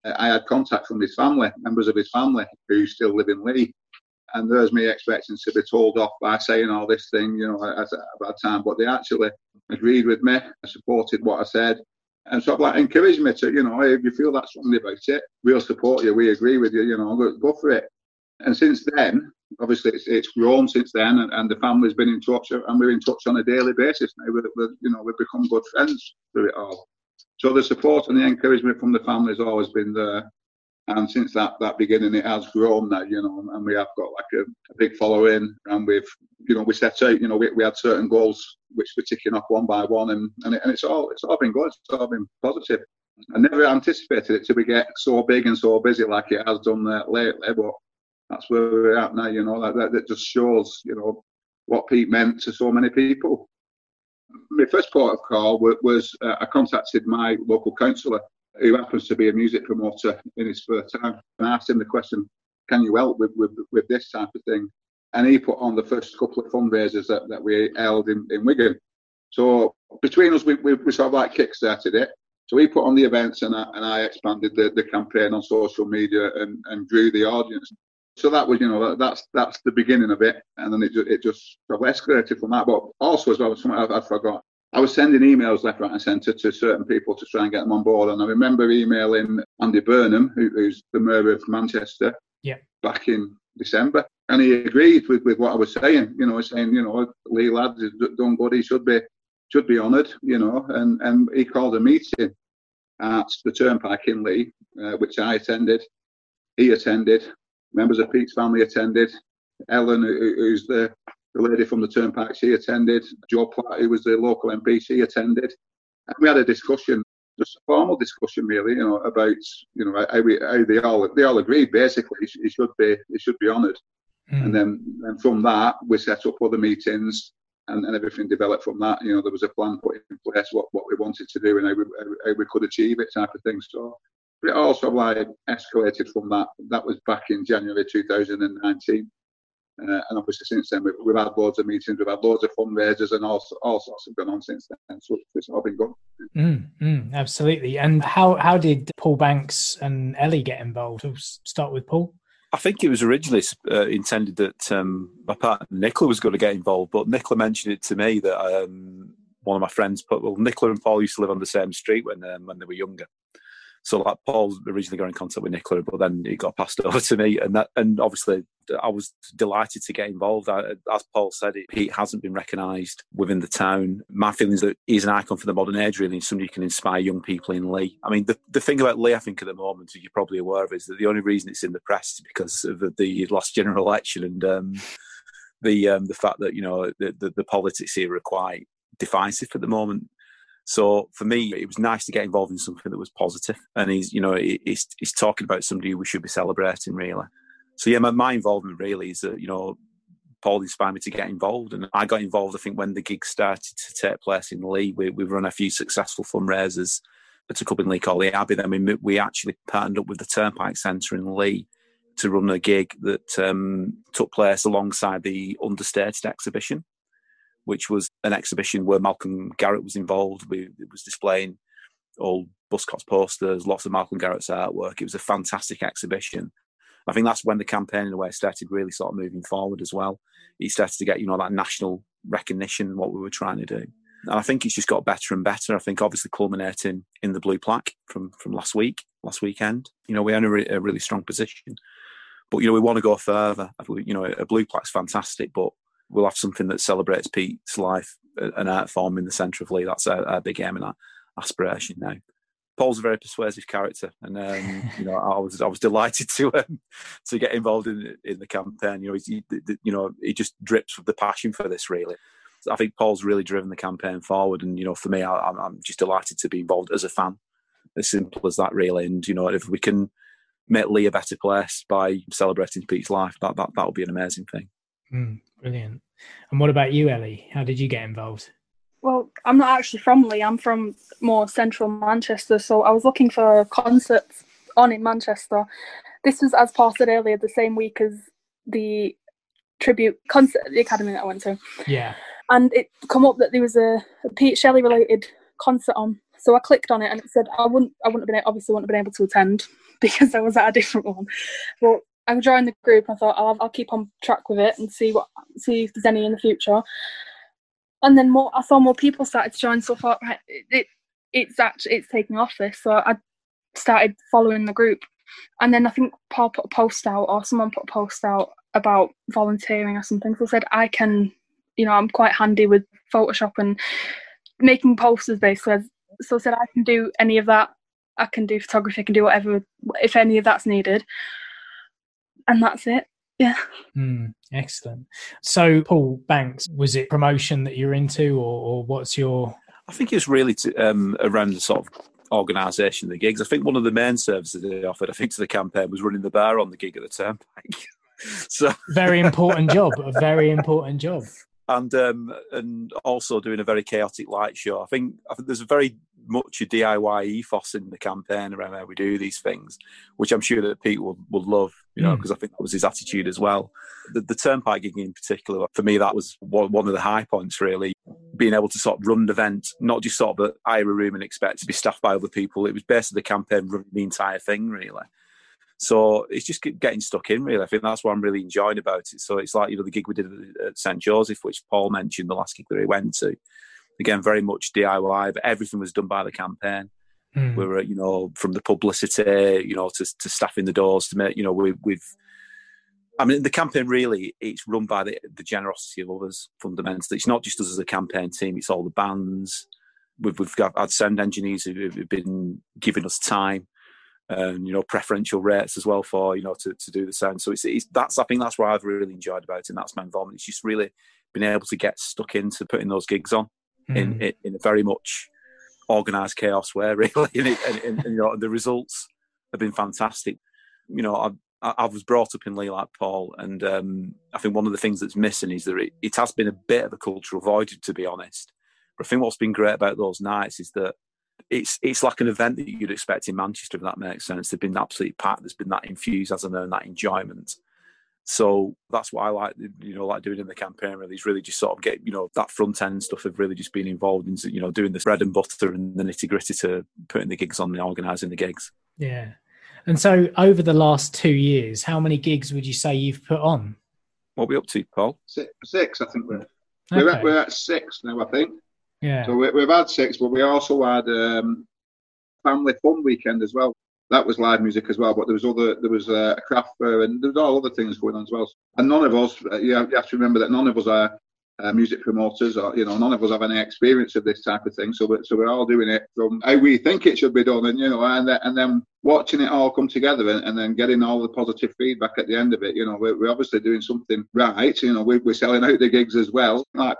I had contact from his family, members of his family who still live in Leigh, and there's me expecting to be told off by saying all this thing, you know, at a bad time. But they actually agreed with me, supported what I said. And sort of like encourage me to, you know, if you feel that strongly about it, we'll support you, we agree with you, you know, go for it. And since then, obviously it's grown since then, and the family's been in touch, and we're in touch on a daily basis now. You know, we've become good friends through it all. So the support and the encouragement from the family's always been there. And since that beginning, it has grown now, you know, and we have got like a big following, and we've, you know, we set out, you know, we had certain goals which we're ticking off one by one, and it's all been good, it's all been positive. I never anticipated it to get so big and so busy like it has done lately, but that's where we're at now, you know, that just shows, you know, what Pete meant to so many people. My first port of call was I contacted my local councillor, who happens to be a music promoter in his spare time, and I asked him the question, can you help with this type of thing? And he put on the first couple of fundraisers that we held in Wigan. So between us, we sort of like kick-started it. So he put on the events and I expanded the campaign on social media and grew the audience. So that was, you know, that's the beginning of it. And then it just sort of escalated from that. But also, as well, something I'd forgot, I was sending emails left, right and centre to certain people to try and get them on board. And I remember emailing Andy Burnham, who's the mayor of Manchester, back in December. And he agreed with what I was saying, you know, saying, you know, Leigh lads has done good, he should be honoured, you know. And he called a meeting at the Turnpike in Leigh, which I attended, he attended, members of Pete's family attended, Ellen, who's the lady from the Turnpike, she attended. Joe Platt, who was the local MP, she attended. And we had a discussion, just a formal discussion, really, you know, about, you know, how they all agreed basically it should be honoured. Mm. And then from that we set up other meetings, and everything developed from that. You know, there was a plan put in place what we wanted to do and how we could achieve it, type of thing. So it also like escalated from that. That was back in January 2019. And obviously since then we've had loads of meetings, we've had loads of fundraisers, and all sorts have gone on since then. So it's all been good. Absolutely. And how did Paul Banks and Ellie get involved? We'll start with Paul. I think it was originally intended that my partner Nicola was going to get involved, but Nicola mentioned it to me that one of my friends put, well, Nicola and Paul used to live on the same street when they were younger. So like Paul originally got in contact with Nicola, but then it got passed over to me, and obviously I was delighted to get involved. As Paul said, Pete hasn't been recognised within the town. My feeling is that he's an icon for the modern age, really, and somebody who can inspire young people in Leigh. I mean, the thing about Leigh, I think at the moment, as you're probably aware of, is that the only reason it's in the press is because of the last general election and the fact that, you know, the politics here are quite divisive at the moment. So for me, it was nice to get involved in something that was positive, and he's, you know, he's talking about somebody we should be celebrating, really. So yeah, my involvement really is that, you know, Paul inspired me to get involved, and I got involved. I think when the gig started to take place in Leigh, we've run a few successful fundraisers at a club in Leigh called the Abbey. Then we actually partnered up with the Turnpike Centre in Leigh to run a gig that took place alongside the Understated exhibition, which was an exhibition where Malcolm Garrett was involved. It was displaying old Buzzcocks posters, lots of Malcolm Garrett's artwork. It was a fantastic exhibition. I think that's when the campaign, in a way, started really sort of moving forward as well. It started to get, you know, that national recognition, what we were trying to do. And I think it's just got better and better. I think obviously culminating in the blue plaque from last weekend. You know, we had a really strong position. But, you know, we want to go further. You know, a blue plaque's fantastic, but we'll have something that celebrates Pete's life, an art form in the centre of Leigh. That's our big aim and our aspiration now. Paul's a very persuasive character, and you know, I was delighted to get involved in the campaign. You know, he just drips with the passion for this, really. So I think Paul's really driven the campaign forward, and you know, for me, I'm just delighted to be involved as a fan. As simple as that, really. And you know, if we can make Leigh a better place by celebrating Pete's life, that would be an amazing thing. Mm, brilliant. And what about you, Ellie? How did you get involved? Well, I'm not actually from Leigh. I'm from more central Manchester. So I was looking for concerts on in Manchester. This was, as Paul said earlier, the same week as the tribute concert at the Academy that I went to. Yeah. And it come up that there was a Pete Shelley related concert on. So I clicked on it, and it said I obviously wouldn't have been able to attend because I was at a different one. But I joined the group, and I thought I'll keep on track with it and see if there's any in the future. And then I saw more people started to join, so I thought, right, it's taking off this. So I started following the group, and then I think Paul put a post out, or someone put a post out about volunteering or something. So I said, I can, you know, I'm quite handy with Photoshop and making posters basically. So I said, I can do any of that. I can do photography, I can do whatever, if any of that's needed. And that's it. Yeah. Mm, excellent. So Paul Banks, was it promotion that you're into, or what's your... I think it's really around the sort of organisation of the gigs. I think one of the main services they offered, I think, to the campaign was running the bar on the gig at the Turnpike. So a very important job. And also doing a very chaotic light show. I think there's very much a DIY ethos in the campaign around how we do these things, which I'm sure that Pete would love, you know, because I think that was his attitude as well. The Turnpike gig in particular, for me, that was one of the high points, really. Being able to sort of run the event, not just sort of hire a room and expect to be staffed by other people. It was basically the campaign running the entire thing, really. So it's just getting stuck in, really. I think that's what I'm really enjoying about it. So it's like, you know, the gig we did at St. Joseph, which Paul mentioned, the last gig that he went to. Again, very much DIY, but everything was done by the campaign. Mm. We were, you know, from the publicity, you know, to staffing the doors to make, you know, the campaign really, it's run by the generosity of others, fundamentally. It's not just us as a campaign team, it's all the bands. We've had sound engineers who've been giving us time. You know, preferential rates as well for, you know, to do the sound. So I think that's what I've really enjoyed about it, and that's my involvement. It's just really been able to get stuck into putting those gigs on in a very much organised chaos where, really. And you know, the results have been fantastic. You know, I was brought up in Leigh like Paul, and I think one of the things that's missing is that it has been a bit of a cultural void, to be honest. But I think what's been great about those nights is that it's like an event that you'd expect in Manchester, if that makes sense. They've been absolutely packed. There's been that enthusiasm and that enjoyment. So that's what I like, you know, like doing in the campaign, really, is really just sort of get, you know, that front end stuff of really just being involved in, you know, doing the bread and butter and the nitty gritty to putting the gigs on and organising the gigs. Yeah. And so over the last 2 years, how many gigs would you say you've put on? What are we up to, Paul? Six, I think we're at six now, I think. Yeah. So we've had six, but we also had family fun weekend as well. That was live music as well, but there was a craft fair, and there was all other things going on as well. And none of us, you have to remember that none of us are music promoters, or, you know, none of us have any experience of this type of thing. So we're all doing it from how we think it should be done, and, you know, and then watching it all come together, and then getting all the positive feedback at the end of it. You know, we're obviously doing something right. You know, we're selling out the gigs as well. Like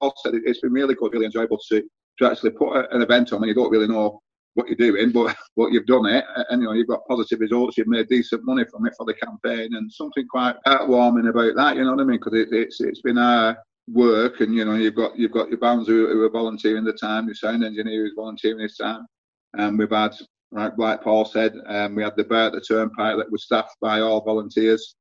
Paul said, it's been really good, really enjoyable to actually put an event on when you don't really know what you're doing, but you've done it, and you know, you've got positive results, you've made decent money from it for the campaign, and something quite heartwarming about that, you know what I mean? Because it's been our work, and you know, you've got your bands who are volunteering the time, your sound engineer who's volunteering his time, and we've had, like Paul said, we had the bar at the Turnpike that was staffed by all volunteers.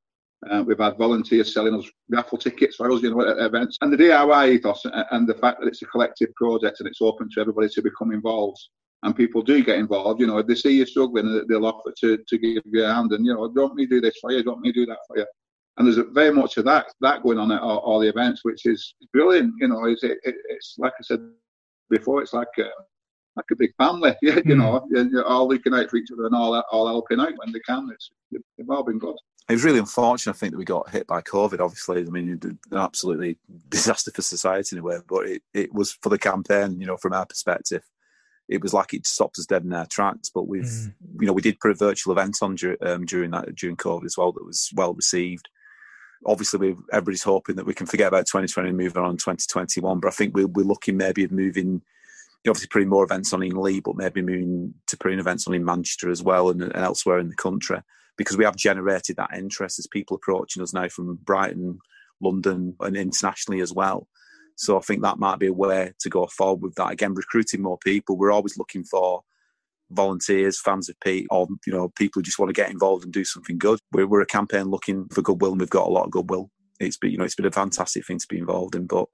We've had volunteers selling us raffle tickets for us, you know, at events. And the DIY ethos, and the fact that it's a collective project and it's open to everybody to become involved. And people do get involved, you know, if they see you struggling, they'll offer to give you a hand, and, you know, don't me do this for you, don't me do that for you. And there's very much of that going on at all the events, which is brilliant, you know. It's like I said before, it's like a big family, yeah, you know, you're all looking out for each other and all helping out when they can. They've all been good. It was really unfortunate, I think, that we got hit by COVID, obviously. I mean, it did an absolutely disaster for society in a way, but it was for the campaign, you know, from our perspective. It was like it stopped us dead in our tracks, but we've, you know, we did put a virtual event on during COVID as well that was well received. Obviously, everybody's hoping that we can forget about 2020 and move on to 2021, but I think we're looking maybe at moving, obviously putting more events on in Leigh, but maybe moving to putting events on in Manchester as well, and elsewhere in the country, because we have generated that interest as people approaching us now from Brighton, London, and internationally as well. So I think that might be a way to go forward with that. Again, recruiting more people. We're always looking for volunteers, fans of Pete, or, you know, people who just want to get involved and do something good. We're a campaign looking for goodwill, and we've got a lot of goodwill. It's been a fantastic thing to be involved in, but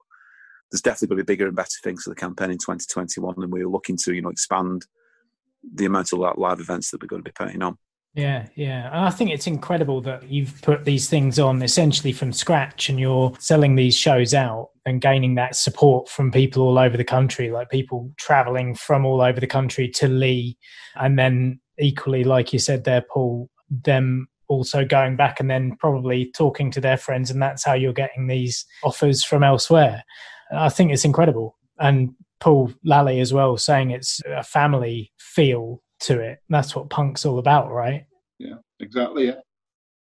there's definitely going to be bigger and better things for the campaign in 2021, and we're looking to, you know, expand the amount of live events that we're going to be putting on. Yeah, yeah. And I think it's incredible that you've put these things on essentially from scratch, and you're selling these shows out and gaining that support from people all over the country, like people travelling from all over the country to Leigh. And then equally, like you said there, Paul, them also going back and then probably talking to their friends. And that's how you're getting these offers from elsewhere. I think it's incredible. And Paul Lally as well, saying it's a family feel to it. That's what punk's all about, right? Yeah, exactly. Yeah,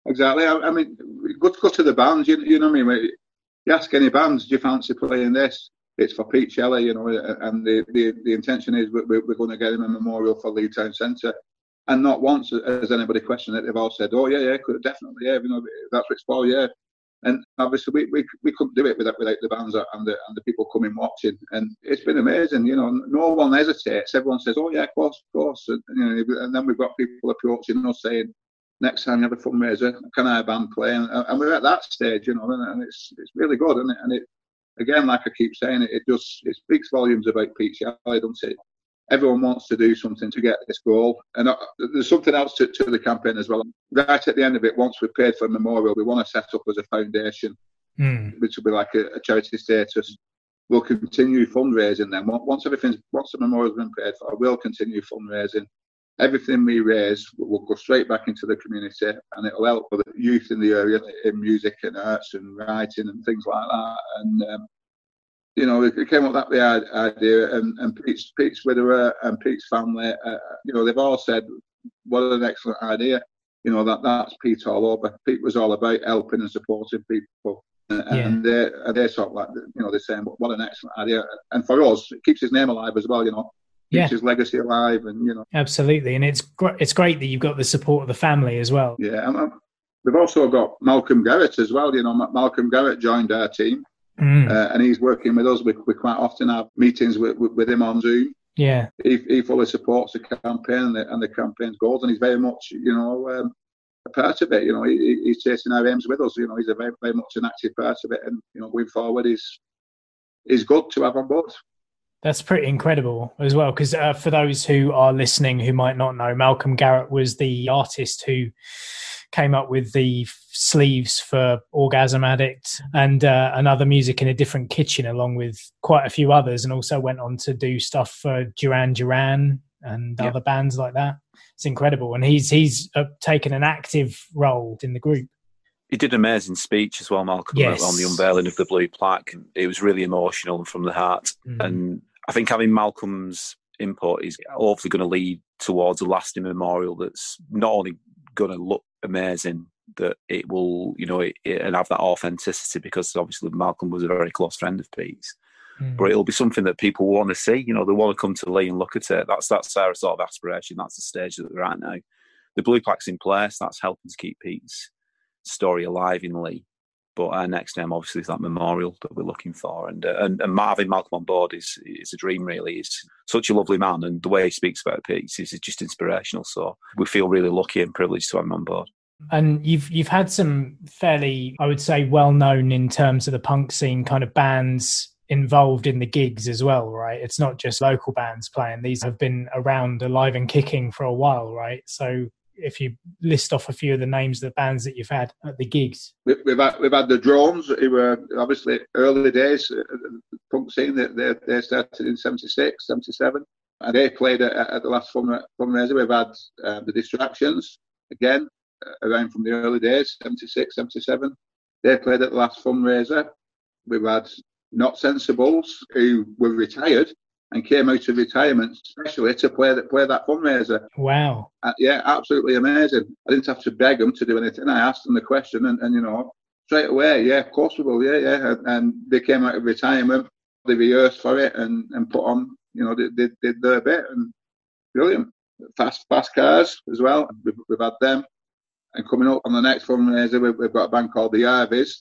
exactly. I mean, go to the bands. You know what I mean? You ask any bands, do you fancy playing this? It's for Pete Shelley, you know, and the intention is we're going to get him a memorial for Leigh Town Centre. And not once has anybody questioned it. They've all said, oh, yeah, could definitely, yeah, you know, that's what it's for, yeah. And obviously we couldn't do it without the bands and the people coming watching, and it's been amazing. You know, no one hesitates. Everyone says, "Oh yeah, of course," and, you know, and then we've got people approaching us saying, "Next time you have a fundraiser, can I have a band play?" And we're at that stage, you know, and it's really good, isn't it? And it, again, like I keep saying, it speaks volumes about Pete Shelley, doesn't it? Everyone wants to do something to get this goal. And there's something else to the campaign as well. Right at the end of it, once we've paid for a memorial, we want to set up as a foundation, which will be like a charity status. We'll continue fundraising then. Once the memorial's been paid for, we'll continue fundraising. Everything we raise will go straight back into the community, and it'll help the youth in the area in music and arts and writing and things like that. And you know, we came up with that idea, and Pete's widower and Pete's family, you know, they've all said, what an excellent idea. You know, that's Pete all over. Pete was all about helping and supporting people. And they're sort of like, you know, they're saying, what an excellent idea. And for us, it keeps his name alive as well, you know. keeps his legacy alive, and you know, absolutely. And it's great that you've got the support of the family as well. Yeah, and we've also got Malcolm Garrett as well. You know, Malcolm Garrett joined our team, and he's working with us. We quite often have meetings with him on Zoom. Yeah, he fully supports the campaign and the campaign's goals, and he's very much, you know, a part of it. You know, he's chasing our aims with us. You know, he's a very, very much an active part of it, and you know, going forward is good to have on board. That's pretty incredible as well, because for those who are listening who might not know, Malcolm Garrett was the artist who came up with the sleeves for Orgasm Addict and Another Music in a Different Kitchen, along with quite a few others, and also went on to do stuff for Duran Duran and other bands like that. It's incredible. And he's taken an active role in the group. He did an amazing speech as well, Malcolm, on the unveiling of the blue plaque. It was really emotional and from the heart. Mm. And I think having Malcolm's input is hopefully going to lead towards a lasting memorial that's not only going to look amazing, that it will, you know, and have that authenticity, because obviously Malcolm was a very close friend of Pete's. Mm. But it'll be something that people want to see. You know, they want to come to Leigh and look at it. That's our sort of aspiration. That's the stage that we're at now. The blue plaque's in place. That's helping to keep Pete's story alive in Leigh. But our next name obviously is that memorial that we're looking for, and having Malcolm on board is a dream, really. He's such a lovely man, and the way he speaks about Pete is just inspirational. So we feel really lucky and privileged to have him on board. And you've had some fairly, I would say, well known in terms of the punk scene kind of bands involved in the gigs as well, right? It's not just local bands playing; these have been around, alive and kicking for a while, right? So, if you list off a few of the names of the bands that you've had at the gigs. We've had the Drones, who were obviously early days, punk scene, they started in 76, 77, and they played at the last fundraiser. We've had the Distractions, again, around from the early days, 76, 77. They played at the last fundraiser. We've had Not Sensibles, who were retired, and came out of retirement especially to play that fundraiser. Wow. Yeah, absolutely amazing. I didn't have to beg them to do anything. I asked them the question and you know, straight away, yeah, of course we will, yeah. And they came out of retirement, they rehearsed for it and put on, you know, they did their bit, and brilliant. Fast Cars as well, we've had them. And coming up on the next fundraiser, we've got a band called the Arvies,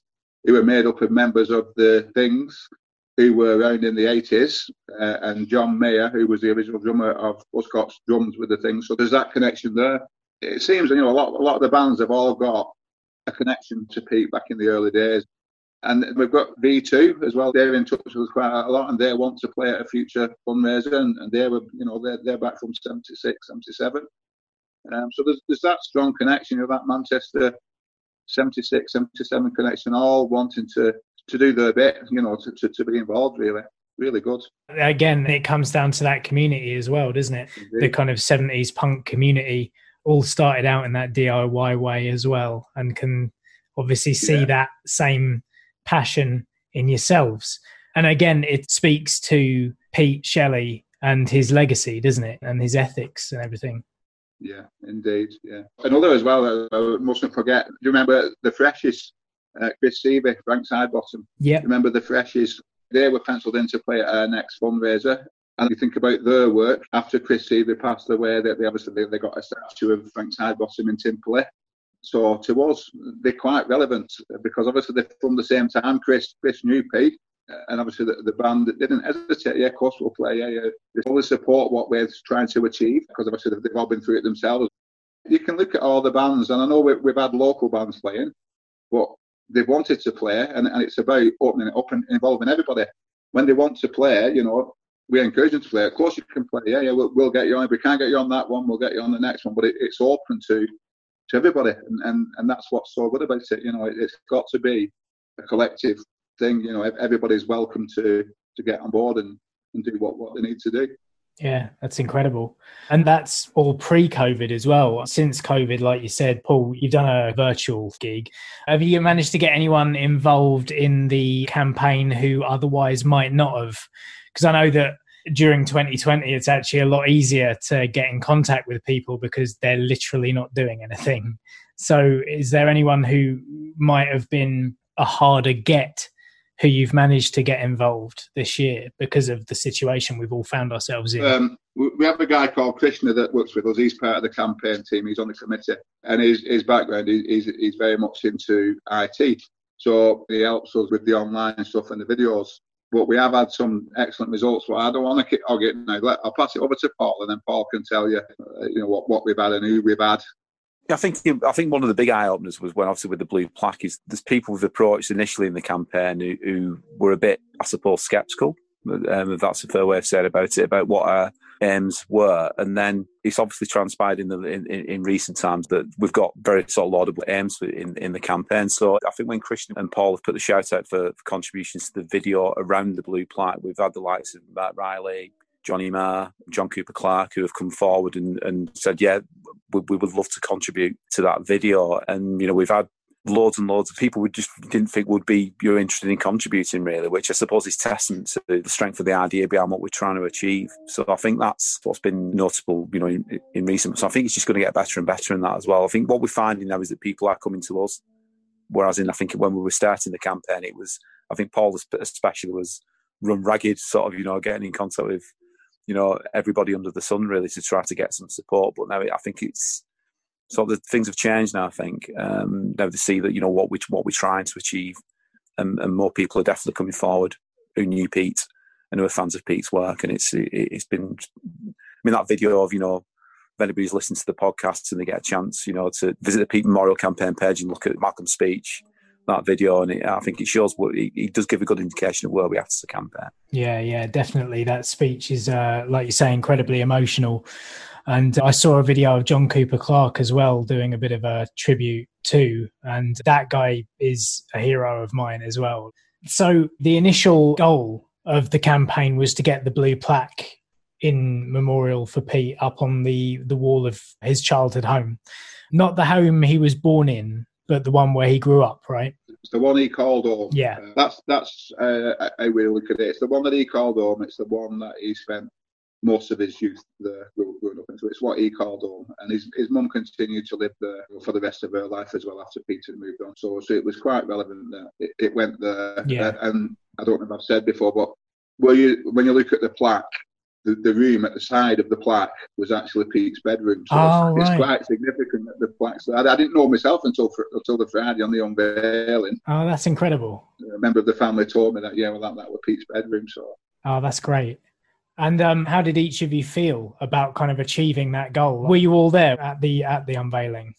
who were made up of members of the Things, who were around in the 80s, and John Mayer, who was the original drummer of Buzzcocks, drums with the Thing. So there's that connection there. It seems, you know, a lot of the bands have all got a connection to Pete back in the early days. And we've got V2 as well. They're in touch with us quite a lot, and they want to play at a future fundraiser. And they were, you know, they're back from 76, 77. So there's that strong connection, you know, that Manchester 76, 77 connection, all wanting to do their bit, you know, to be involved, really. Really good. Again, it comes down to that community as well, doesn't it? Indeed. The kind of 70s punk community all started out in that DIY way as well, and can obviously see that same passion in yourselves. And again, it speaks to Pete Shelley and his legacy, doesn't it? And his ethics and everything. Yeah, indeed, yeah. Another as well, I mustn't forget, do you remember the Freshies? Chris Sievey, Frank Sidebottom. Yeah. Remember the Freshies? They were penciled in to play at our next fundraiser. And you think about their work. After Chris Sievey passed away, they obviously they got a statue of Frank Sidebottom in Timperley. So to us, they're quite relevant, because obviously they're from the same time. Chris knew Pete, and obviously the band didn't hesitate. Yeah, of course we'll play. Yeah. They fully support what we're trying to achieve, because obviously they've all been through it themselves. You can look at all the bands, and I know we've had local bands playing, but they wanted to play, and it's about opening it up and involving everybody. When they want to play, you know, we encourage them to play. Of course you can play, we'll get you on. If we can't get you on that one, we'll get you on the next one. But it's open to everybody, and that's what's so good about it. You know, it's got to be a collective thing. You know, everybody's welcome to get on board and do what they need to do. Yeah, that's incredible. And that's all pre-COVID as well. Since COVID, like you said, Paul, you've done a virtual gig. Have you managed to get anyone involved in the campaign who otherwise might not have? Because I know that during 2020, it's actually a lot easier to get in contact with people because they're literally not doing anything. So is there anyone who might have been a harder get who you've managed to get involved this year because of the situation we've all found ourselves in? We have a guy called Krishna that works with us. He's part of the campaign team. He's on the committee. And his background is very much into IT. So he helps us with the online stuff and the videos. But we have had some excellent results. Well, I don't want to kick hog it now. I'll pass it over to Paul, and then Paul can tell you, you know, what we've had and who we've had. I think one of the big eye-openers was when, obviously, with the blue plaque, is there's people we've approached initially in the campaign who were a bit, I suppose, sceptical, if that's a fair way of saying about it, about what our aims were. And then it's obviously transpired in recent times that we've got very sort of laudable aims in the campaign. So I think when Christian and Paul have put the shout-out for contributions to the video around the blue plaque, we've had the likes of Matt Riley, Johnny Marr, John Cooper Clark, who have come forward and said, yeah, we would love to contribute to that video. And, you know, we've had loads and loads of people we just didn't think would be interested in contributing, really, which I suppose is testament to the strength of the idea behind what we're trying to achieve. So I think that's what's been notable, you know, in recent months. I think it's just going to get better and better in that as well. I think what we're finding now is that people are coming to us, whereas I think when we were starting the campaign, it was, I think Paul especially was run ragged, sort of, you know, getting in contact with, you know, everybody under the sun, really, to try to get some support. But now I think it's sort of, things have changed now, I think. Now to see that, you know, what we're trying to achieve, and more people are definitely coming forward who knew Pete and who are fans of Pete's work. And it's been, I mean, that video of, you know, if anybody's listened to the podcast and they get a chance, you know, to visit the Pete Memorial Campaign page and look at Malcolm's speech, that video, and I think it shows what it does give a good indication of where we are as a campaign. Yeah, definitely. That speech is, like you say, incredibly emotional. And I saw a video of John Cooper Clark as well doing a bit of a tribute too. And that guy is a hero of mine as well. So the initial goal of the campaign was to get the blue plaque in memorial for Pete up on the wall of his childhood home. Not the home he was born in, but the one where he grew up, right? It's the one he called home. Yeah. That's how we look at it. It's the one that he called home. It's the one that he spent most of his youth there growing up. And so it's what he called home. And his mum continued to live there for the rest of her life as well after Peter moved on. So it was quite relevant that it went there. Yeah. And I don't know if I've said before, but when you look at the plaque, the room at the side of the plaque was actually Pete's bedroom. So it's quite significant that the plaque. So I didn't know myself until the Friday on the unveiling. Oh, that's incredible. A member of the family told me that, yeah, well, that was Pete's bedroom. So. Oh, that's great. And how did each of you feel about kind of achieving that goal? Were you all there at the unveiling?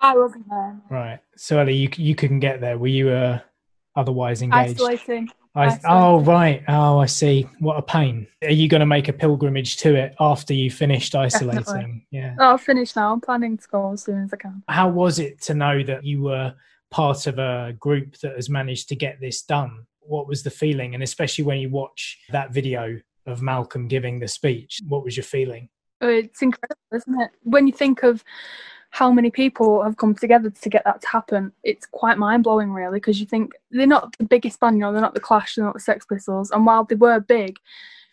I wasn't there. Right. So, Ellie, you couldn't get there. Were you otherwise engaged? Isolating. Oh, right. Oh, I see. What a pain. Are you going to make a pilgrimage to it after you finished isolating? Definitely. Yeah. I'll finish now. I'm planning to go as soon as I can. How was it to know that you were part of a group that has managed to get this done? What was the feeling? And especially when you watch that video of Malcolm giving the speech, what was your feeling? It's incredible, isn't it? When you think of how many people have come together to get that to happen, it's quite mind-blowing, really, because you think they're not the biggest band, you know, they're not the Clash, they're not the Sex Pistols, and while they were big,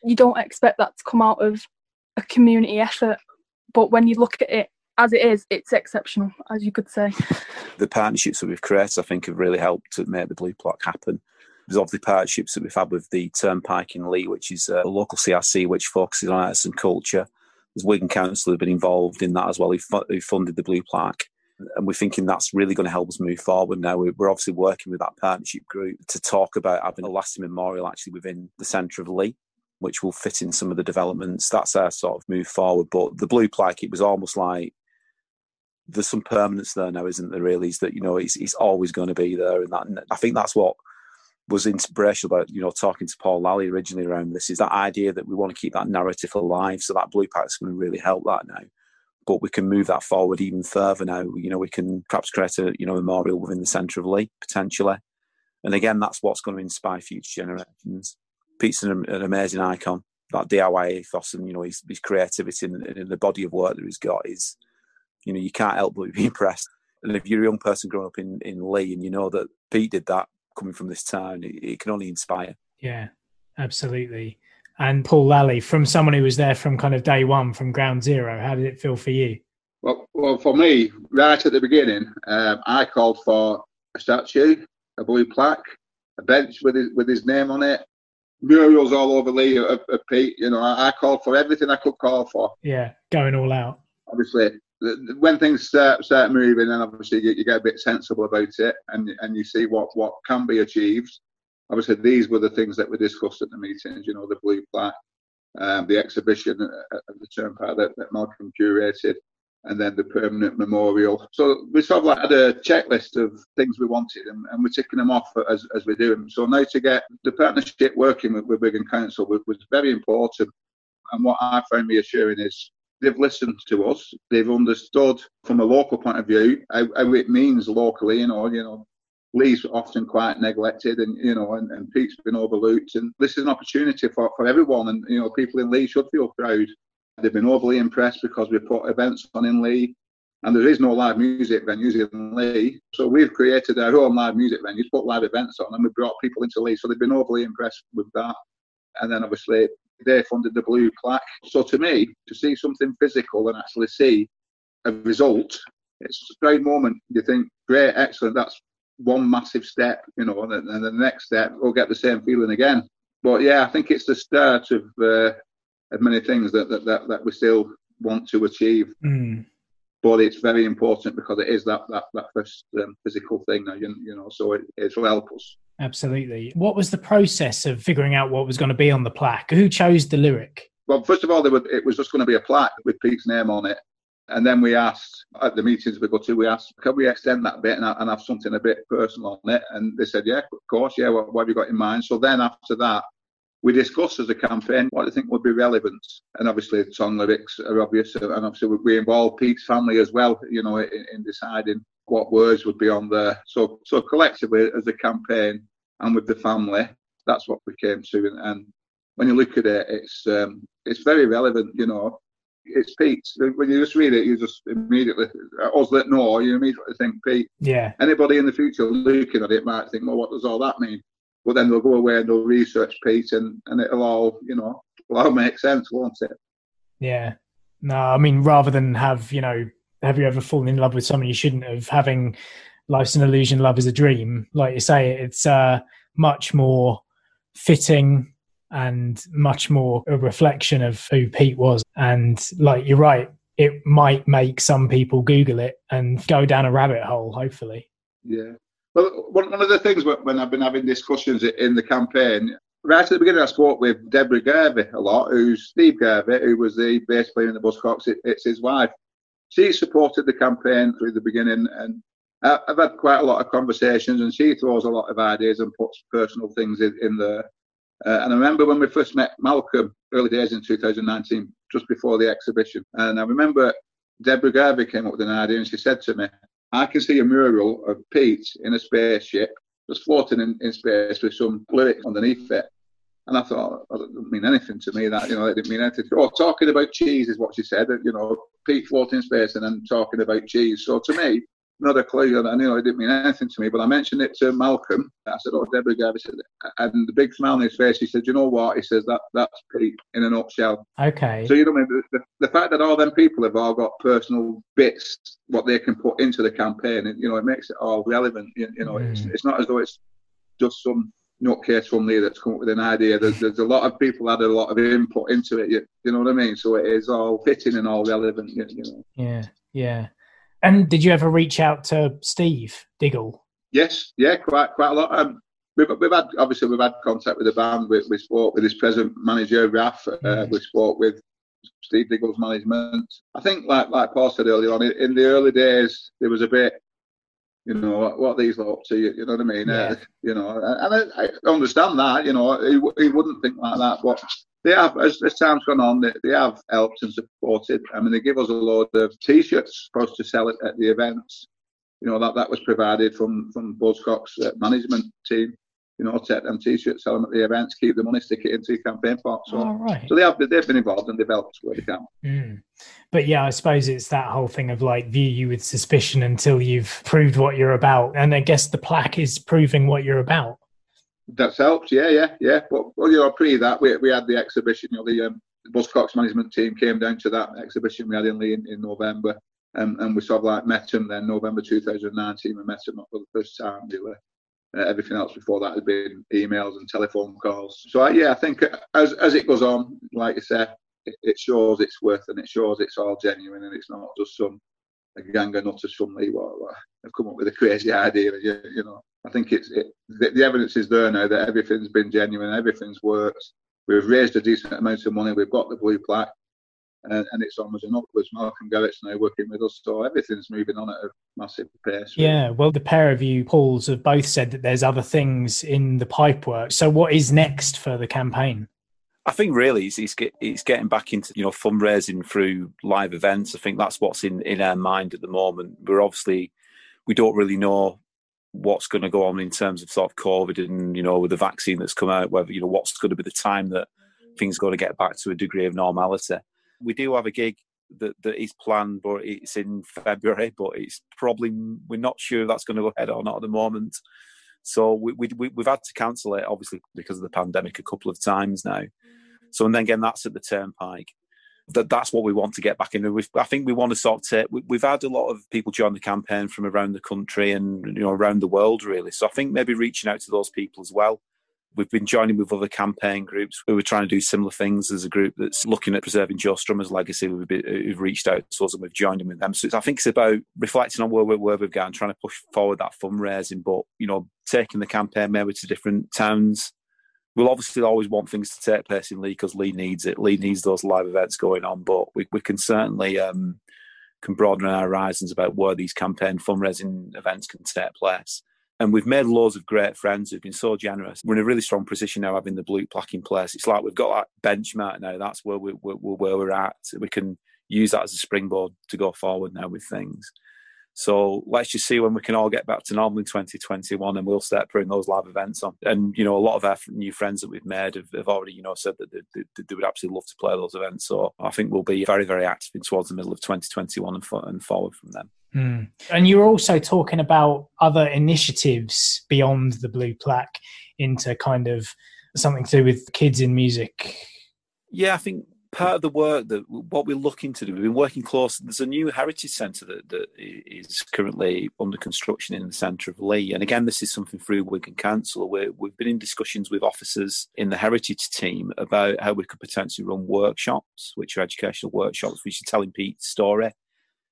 you don't expect that to come out of a community effort, but when you look at it as it is, it's exceptional, as you could say. The partnerships that we've created, I think, have really helped to make the blue plaque happen. There's obviously partnerships that we've had with the Turnpike in Leigh, which is a local CRC which focuses on arts and culture. There's Wigan Council who've been involved in that as well, who funded the blue plaque. And we're thinking that's really going to help us move forward now. We're obviously working with that partnership group to talk about having a lasting memorial actually within the centre of Leigh, which will fit in some of the developments. That's our sort of move forward. But the blue plaque, it was almost like there's some permanence there now, isn't there, really? Is that, you know, it's always going to be there. And that, and I think that's what was inspirational about, you know, talking to Paul Lally originally around this, is that idea that we want to keep that narrative alive. So that blue plaque's going to really help that now, but we can move that forward even further now. You know, we can perhaps create a, you know, memorial within the centre of Leigh potentially, and again, that's what's going to inspire future generations. Pete's an amazing icon. That DIY ethos and, you know, his creativity and the body of work that he's got is, you know, you can't help but be impressed. And if you're a young person growing up in Leigh and you know that Pete did that, coming from this town, it can only inspire. Yeah, absolutely. And Paul Lally, from someone who was there from kind of day one, from ground zero, how did it feel for you? Well, for me, right at the beginning, I called for a statue, a blue plaque, a bench with his name on it, murals all over Leigh of Pete. You know, I called for everything I could call for. Yeah, going all out. Obviously, when things start moving, then obviously you get a bit sensible about it, and you see what can be achieved. Obviously, these were the things that were discussed at the meetings. You know, the blue plaque, the exhibition at the Turnpike that Malcolm curated, and then the permanent memorial. So we sort of like had a checklist of things we wanted, and we're ticking them off as we do them. So now to get the partnership working with Wigan Council was very important. And what I found reassuring is they've listened to us. They've understood from a local point of view how it means locally. You know, Leigh's often quite neglected, and you know, and Pete's been overlooked. And this is an opportunity for everyone. And you know, people in Leigh should feel proud. They've been overly impressed because we put events on in Leigh, and there is no live music venues in Leigh. So we've created our own live music venues, put live events on, and we brought people into Leigh. So they've been overly impressed with that. And then obviously they funded the blue plaque. So to me, to see something physical and actually see a result, it's a great moment. You think, great, excellent, that's one massive step, you know, and then the next step, we'll get the same feeling again. But yeah, I think it's the start of many things that we still want to achieve. Mm. But it's very important because it is that first physical thing, you know, so it will help us. Absolutely. What was the process of figuring out what was going to be on the plaque? Who chose the lyric? Well, first of all, it was just going to be a plaque with Pete's name on it. And then we asked, at the meetings we go to, can we extend that bit and have something a bit personal on it? And they said, yeah, of course, yeah, what have you got in mind? So then after that, we discussed as a campaign what I think would be relevant. And obviously the song lyrics are obvious. And obviously we involved Pete's family as well, you know, in deciding what words would be on there. So collectively as a campaign and with the family, that's what we came to. And when you look at it, it's very relevant, you know. It's Pete. When you just read it, you just immediately, you immediately think Pete. Yeah. Anybody in the future looking at it might think, well, what does all that mean? But then they'll go away and they'll research Pete, and it'll all, you know, it'll all make sense, won't it? Yeah. No, I mean, rather than have you ever fallen in love with someone you shouldn't have, having life's an illusion, love is a dream, like you say, it's much more fitting and much more a reflection of who Pete was. And like, you're right, it might make some people Google it and go down a rabbit hole, hopefully. Yeah. Well, one of the things when I've been having discussions in the campaign, right at the beginning I spoke with Deborah Garvey a lot, who's Steve Garvey, who was the bass player in the Buzzcocks. It's his wife. She supported the campaign through the beginning, and I've had quite a lot of conversations, and she throws a lot of ideas and puts personal things in there. And I remember when we first met Malcolm, early days in 2019, just before the exhibition, and I remember Deborah Garvey came up with an idea, and she said to me, I can see a mural of Pete in a spaceship, just floating in space with some lyrics underneath it. And I thought, oh, that didn't mean anything to me, that, you know, it didn't mean anything. Oh, talking about cheese is what she said, you know, Pete floating in space and then talking about cheese. So to me, another clue, and you know, it didn't mean anything to me, but I mentioned it to Malcolm. I said, oh, Deborah Garvey said, and the big smile on his face, he said, you know what? He says, that's Pete in a nutshell. Okay. So, you know, the fact that all them people have all got personal bits, what they can put into the campaign, and, you know, it makes it all relevant. You know, it's not as though it's just some nutcase from there that's come up with an idea. There's a lot of people had a lot of input into it, you know what I mean? So it is all fitting and all relevant, you know. Yeah, yeah. And did you ever reach out to Steve Diggle? Yes, yeah, quite a lot. We've had contact with the band. We spoke with his present manager, Raf. We spoke with Steve Diggle's management. I think, like Paul said earlier on, in the early days there was a bit, you know, what these are up to. You know what I mean? Yeah. You know, and I understand that. You know, he wouldn't think like that, but. They have, as time's gone on, they have helped and supported. I mean, they give us a load of T-shirts for us to sell at the events. You know, that was provided from Buzzcocks management team. You know, take them T-shirts, sell them at the events, keep the money, stick it into your campaign pot. So, So they've been involved and developed where they can. Mm. But yeah, I suppose it's that whole thing of like, view you with suspicion until you've proved what you're about. And I guess the plaque is proving what you're about. That's helped, yeah. But well, you know, pre that we had the exhibition. You know, the Buzzcocks management team came down to that exhibition we had in Leigh in November, and we sort of like met them then November 2019. We met them for the first time, really. Everything else before that has been emails and telephone calls. So I think as it goes on, like you said, it shows its worth and it shows it's all genuine and it's not just a gang of nutters from Leigh have come up with a crazy idea. You know, I think the evidence is there now that everything's been genuine, everything's worked. We've raised a decent amount of money. We've got the blue plaque, and it's onwards and upwards. Malcolm Garrett's now working with us, so everything's moving on at a massive pace. Yeah, well, the pair of you, Pauls, have both said that there's other things in the pipework. So what is next for the campaign? I think really it's getting back into, you know, fundraising through live events. I think that's what's in our mind at the moment. We're obviously, we don't really know what's going to go on in terms of sort of COVID and, you know, with the vaccine that's come out, whether, you know, what's going to be the time that things are going to get back to a degree of normality. We do have a gig that is planned, but it's in February, but it's probably, we're not sure if that's going to go ahead or not at the moment. So we've had to cancel it, obviously, because of the pandemic a couple of times now. So, and then again, that's at the Turnpike. That's what we want to get back in. I think we want to sort of take, we've had a lot of people join the campaign from around the country and, you know, around the world, really. So I think maybe reaching out to those people as well. We've been joining with other campaign groups who are trying to do similar things. As a group that's looking at preserving Joe Strummer's legacy, who've reached out to us and we've joined them with them. So I think it's about reflecting on where we've gone, trying to push forward that fundraising, but, you know, taking the campaign maybe to different towns. We'll obviously always want things to take place in Leigh because Leigh needs it. Leigh needs those live events going on, but we can certainly can broaden our horizons about where these campaign fundraising events can take place. And we've made loads of great friends who've been so generous. We're in a really strong position now, having the blue plaque in place. It's like we've got that benchmark now. That's where we're at. We can use that as a springboard to go forward now with things. So let's just see when we can all get back to normal in 2021, and we'll start putting those live events on. And, you know, a lot of our new friends that we've made have already, you know, said that they would absolutely love to play those events. So I think we'll be very, very active towards the middle of 2021 and forward from then. Mm. And you were also talking about other initiatives beyond the blue plaque into kind of something to do with kids in music. Yeah, I think part of the work what we're looking to do, we've been working close. There's a new heritage centre that is currently under construction in the centre of Leigh. And again, this is something through Wigan Council. We've been in discussions with officers in the heritage team about how we could potentially run workshops, which are educational workshops, which are telling Pete's story.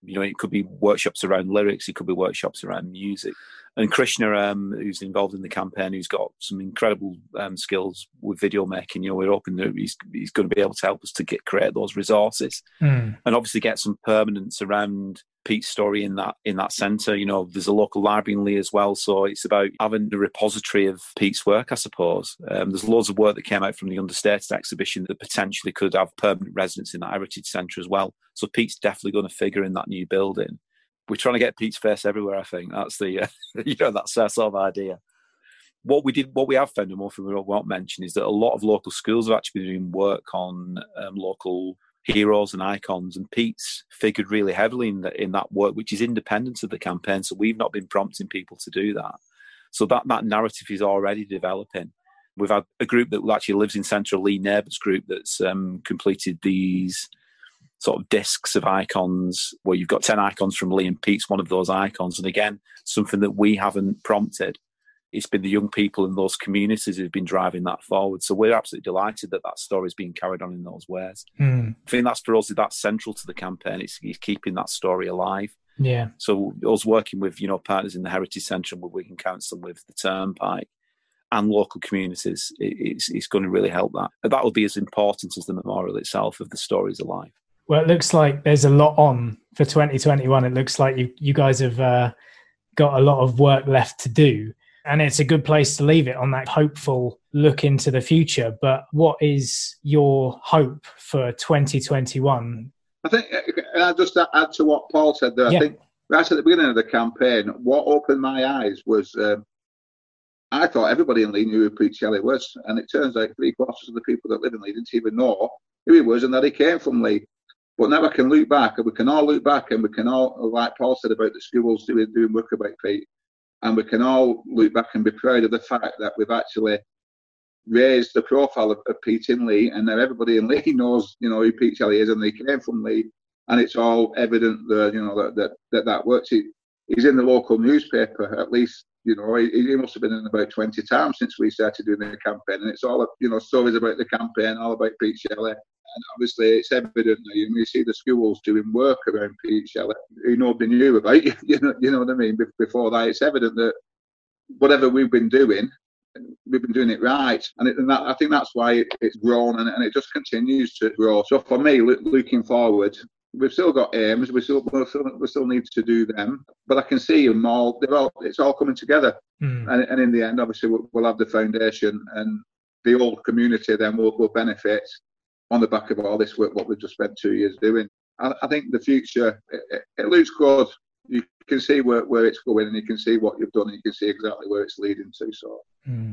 You know, it could be workshops around lyrics. It could be workshops around music. And Krishna, who's involved in the campaign, who's got some incredible skills with video making, you know, we're hoping that he's going to be able to help us to create those resources and obviously get some permanence around Pete's story in that centre. You know, there's a local library in Leigh as well. So it's about having a repository of Pete's work, I suppose. There's loads of work that came out from the Understated exhibition that potentially could have permanent residence in that heritage centre as well. So Pete's definitely going to figure in that new building. We're trying to get Pete's face everywhere, I think. That's the, you know, that's our sort of idea. What we have found, and one thing we won't mention, is that a lot of local schools have actually been doing work on local heroes and icons, and Pete's figured really heavily in that work, which is independent of the campaign. So we've not been prompting people to do that. So that narrative is already developing. We've had a group that actually lives in central Leigh, Neighbours Group, that's completed these sort of discs of icons where you've got 10 icons from Leigh, and Pete's one of those icons. And again, something that we haven't prompted. It's been the young people in those communities who've been driving that forward. So we're absolutely delighted that story is being carried on in those ways. Mm. I think that's, for us, that's central to the campaign. It's keeping that story alive. Yeah. So us working with, you know, partners in the Heritage Centre and with Wigan Council and with the Turnpike and local communities, it's going to really help that. But that will be as important as the memorial itself of the stories alive. Well, it looks like there's a lot on for 2021. It looks like you guys have got a lot of work left to do. And it's a good place to leave it on that hopeful look into the future. But what is your hope for 2021? I think, and I'll just add to what Paul said there. Yeah. I think right at the beginning of the campaign, what opened my eyes was I thought everybody in Leigh knew who Pete Shelley was. And it turns out 3/4 of the people that live in Leigh didn't even know who he was and that he came from Leigh. But now I can look back, and we can all look back, and we can all, like Paul said about the schools doing work about Pete, and we can all look back and be proud of the fact that we've actually raised the profile of Pete in Leigh, and now everybody in Leigh knows, you know, who Pete Shelley is, and they came from Leigh, and it's all evident that, you know, that works. He's in the local newspaper at least you know, he must have been in about 20 times since we started doing the campaign. And it's all, you know, stories about the campaign, all about Pete Shelley. And obviously it's evident that you see the schools doing work around Pete Shelley who nobody knew about, you know what I mean? Before that, it's evident that whatever we've been doing it right. And that, I think that's why it's grown and it just continues to grow. So for me, looking forward, we've still got aims, we still need to do them, but I can see them all, it's all coming together. Mm. And in the end, obviously, we'll have the foundation and the old community then will benefit on the back of all this work, what we've just spent 2 years doing. I think the future, it looks good. You can see where it's going and you can see what you've done and you can see exactly where it's leading to. So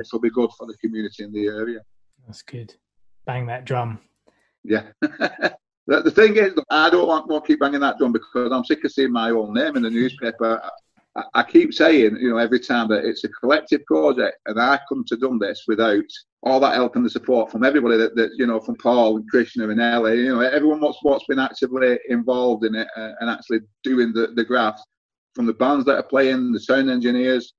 it'll be good for the community in the area. That's good. Bang that drum. Yeah. The thing is, I don't want to keep banging that drum because I'm sick of seeing my own name in the newspaper. I keep saying, you know, every time that it's a collective project and I couldn't have done this without all that help and the support from everybody that you know, from Paul and Krishna and Ellie, you know, everyone what's been actively involved in it and actually doing the graft, from the bands that are playing, the sound engineers,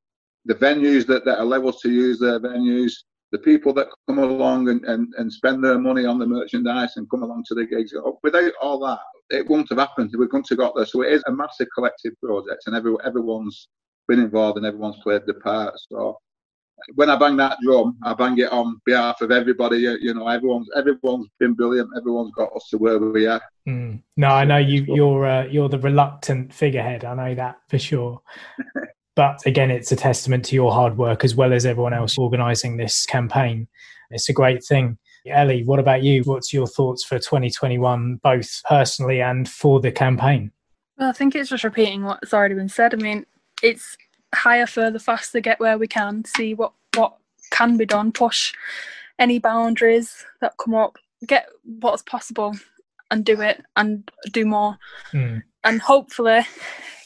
the venues that allow us to use their venues, the people that come along and spend their money on the merchandise and come along to the gigs. Without all that, it wouldn't have happened. We wouldn't have got there. So it is a massive collective project and everyone's been involved and everyone's played their part. So when I bang that drum, I bang it on behalf of everybody. You know, everyone's been brilliant. Everyone's got us to where we are. Mm. No, I know you're the reluctant figurehead. I know that for sure. But again, it's a testament to your hard work as well as everyone else organising this campaign. It's a great thing. Ellie, what about you? What's your thoughts for 2021, both personally and for the campaign? Well, I think it's just repeating what's already been said. I mean, it's higher, further, faster, get where we can, see what can be done, push any boundaries that come up, get what's possible and do it and do more. Mm. And hopefully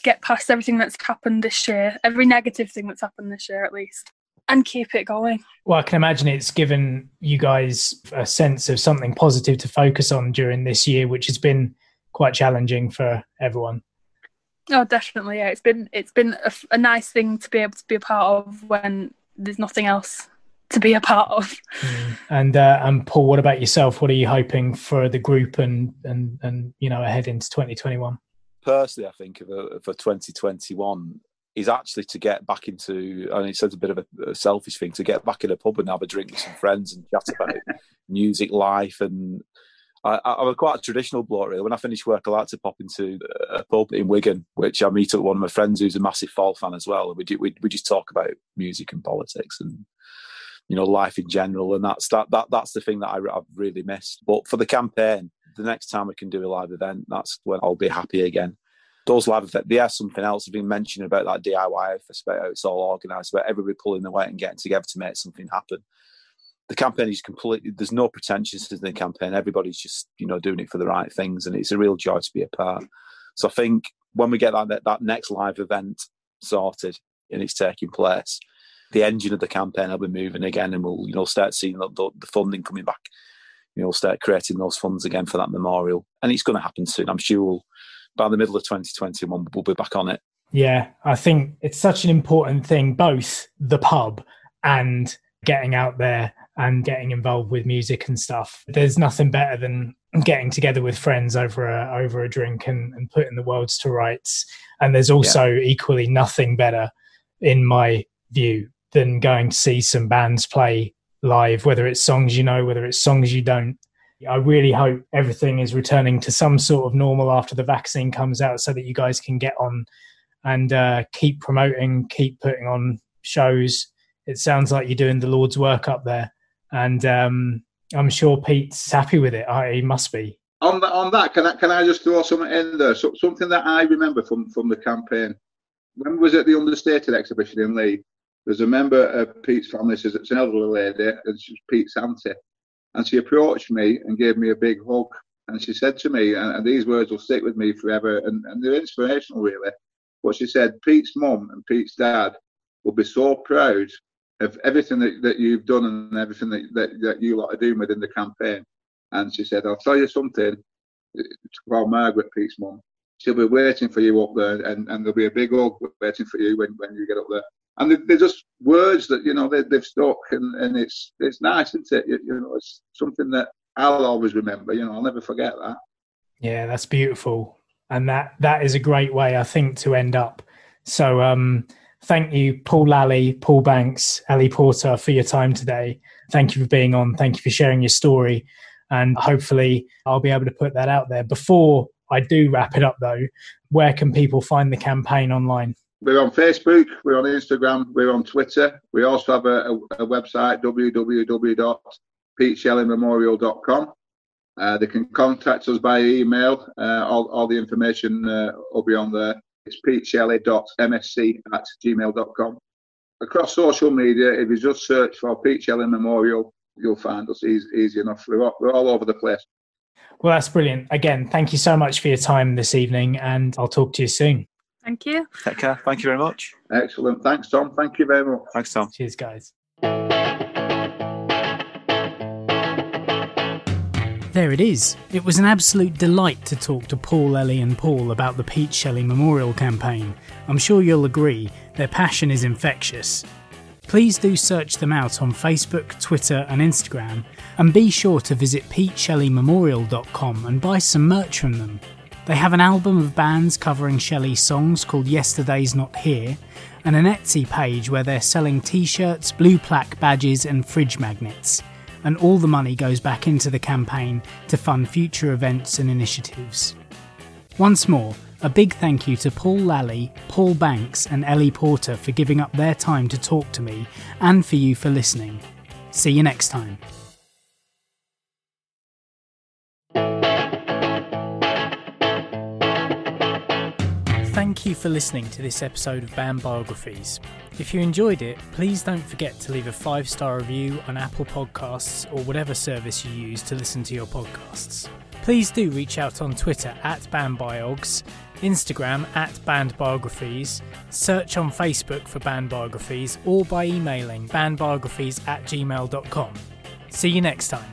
get past everything that's happened this year, every negative thing that's happened this year at least, and keep it going. Well, I can imagine it's given you guys a sense of something positive to focus on during this year, which has been quite challenging for everyone. Oh, definitely, yeah. It's been a nice thing to be able to be a part of when there's nothing else to be a part of. Mm. And Paul, what about yourself? What are you hoping for the group and you know, ahead into 2021? Personally, I think for 2021 is actually to get back into, and it sounds a bit of a selfish thing, to get back in a pub and have a drink with some friends and chat about music, life. And I'm a quite traditional bloke, really. When I finish work, I like to pop into a pub in Wigan, which I meet up with one of my friends who's a massive Fall fan as well. And we just talk about music and politics and, you know, life in general. And that's the thing that I've really missed. But for the campaign, the next time we can do a live event, that's when I'll be happy again. Those live events, they are something else. I've been mentioning about that DIY, how it's all organised, about everybody pulling their weight and getting together to make something happen. The campaign is completely, there's no pretensions in the campaign. Everybody's just, you know, doing it for the right things, and it's a real joy to be a part. So I think when we get that next live event sorted and it's taking place, the engine of the campaign will be moving again, and we'll, you know, start seeing the funding coming back. You know, start creating those funds again for that memorial. And it's going to happen soon. I'm sure by the middle of 2021, we'll be back on it. Yeah, I think it's such an important thing, both the pub and getting out there and getting involved with music and stuff. There's nothing better than getting together with friends over a drink and putting the worlds to rights. And there's also equally nothing better, in my view, than going to see some bands play live, whether it's songs you know, whether it's songs you don't. I really hope everything is returning to some sort of normal after the vaccine comes out, so that you guys can get on and keep promoting, keep putting on shows. It sounds like you're doing the Lord's work up there, and I'm sure Pete's happy with it. He must be. On that, can I just throw something in there? So, something that I remember from the campaign when we was at the Understated exhibition in Leigh. There's a member of Pete's family, it's an elderly lady, and she's Pete's auntie. And she approached me and gave me a big hug. And she said to me, and these words will stick with me forever, and they're inspirational, really. But she said, Pete's mum and Pete's dad will be so proud of everything that you've done and everything that you lot are doing within the campaign. And she said, I'll tell you something about Margaret, Pete's mum. She'll be waiting for you up there, and there'll be a big hug waiting for you when you get up there. And they're just words that, you know, they've stuck, and it's nice, isn't it? You know, it's something that I'll always remember, you know, I'll never forget that. Yeah, that's beautiful. And that is a great way, I think, to end up. So thank you, Paul Lally, Paul Banks, Ali Porter, for your time today. Thank you for being on. Thank you for sharing your story. And hopefully I'll be able to put that out there. Before I do wrap it up, though, where can people find the campaign online? We're on Facebook, we're on Instagram, we're on Twitter. We also have a website, www.peteshelleyMemorial.com. They can contact us by email. All the information will be on there. It's peteshelley.msc@gmail.com. Across social media, if you just search for Pete Shelley Memorial, you'll find us easy enough. We're all over the place. Well, that's brilliant. Again, thank you so much for your time this evening, and I'll talk to you soon. Thank you. Take care. Thank you very much. Excellent. Thanks, Tom. Thank you very much. Thanks, Tom. Cheers, guys. There it is. It was an absolute delight to talk to Paul, Ellie and Paul about the Pete Shelley Memorial Campaign. I'm sure you'll agree, their passion is infectious. Please do search them out on Facebook, Twitter and Instagram, and be sure to visit peteshelleymemorial.com and buy some merch from them. They have an album of bands covering Shelley songs called Yesterday's Not Here, and an Etsy page where they're selling t-shirts, blue plaque badges and fridge magnets, and all the money goes back into the campaign to fund future events and initiatives. Once more, a big thank you to Paul Lally, Paul Banks and Ellie Porter for giving up their time to talk to me, and for you for listening. See you next time. Thank you for listening to this episode of Band Biographies. If you enjoyed it, please don't forget to leave a 5-star review on Apple Podcasts or whatever service you use to listen to your podcasts. Please do reach out on Twitter @BandBiogs, Instagram @BandBiographies, search on Facebook for Band Biographies, or by emailing bandbiographies@gmail.com. See you next time.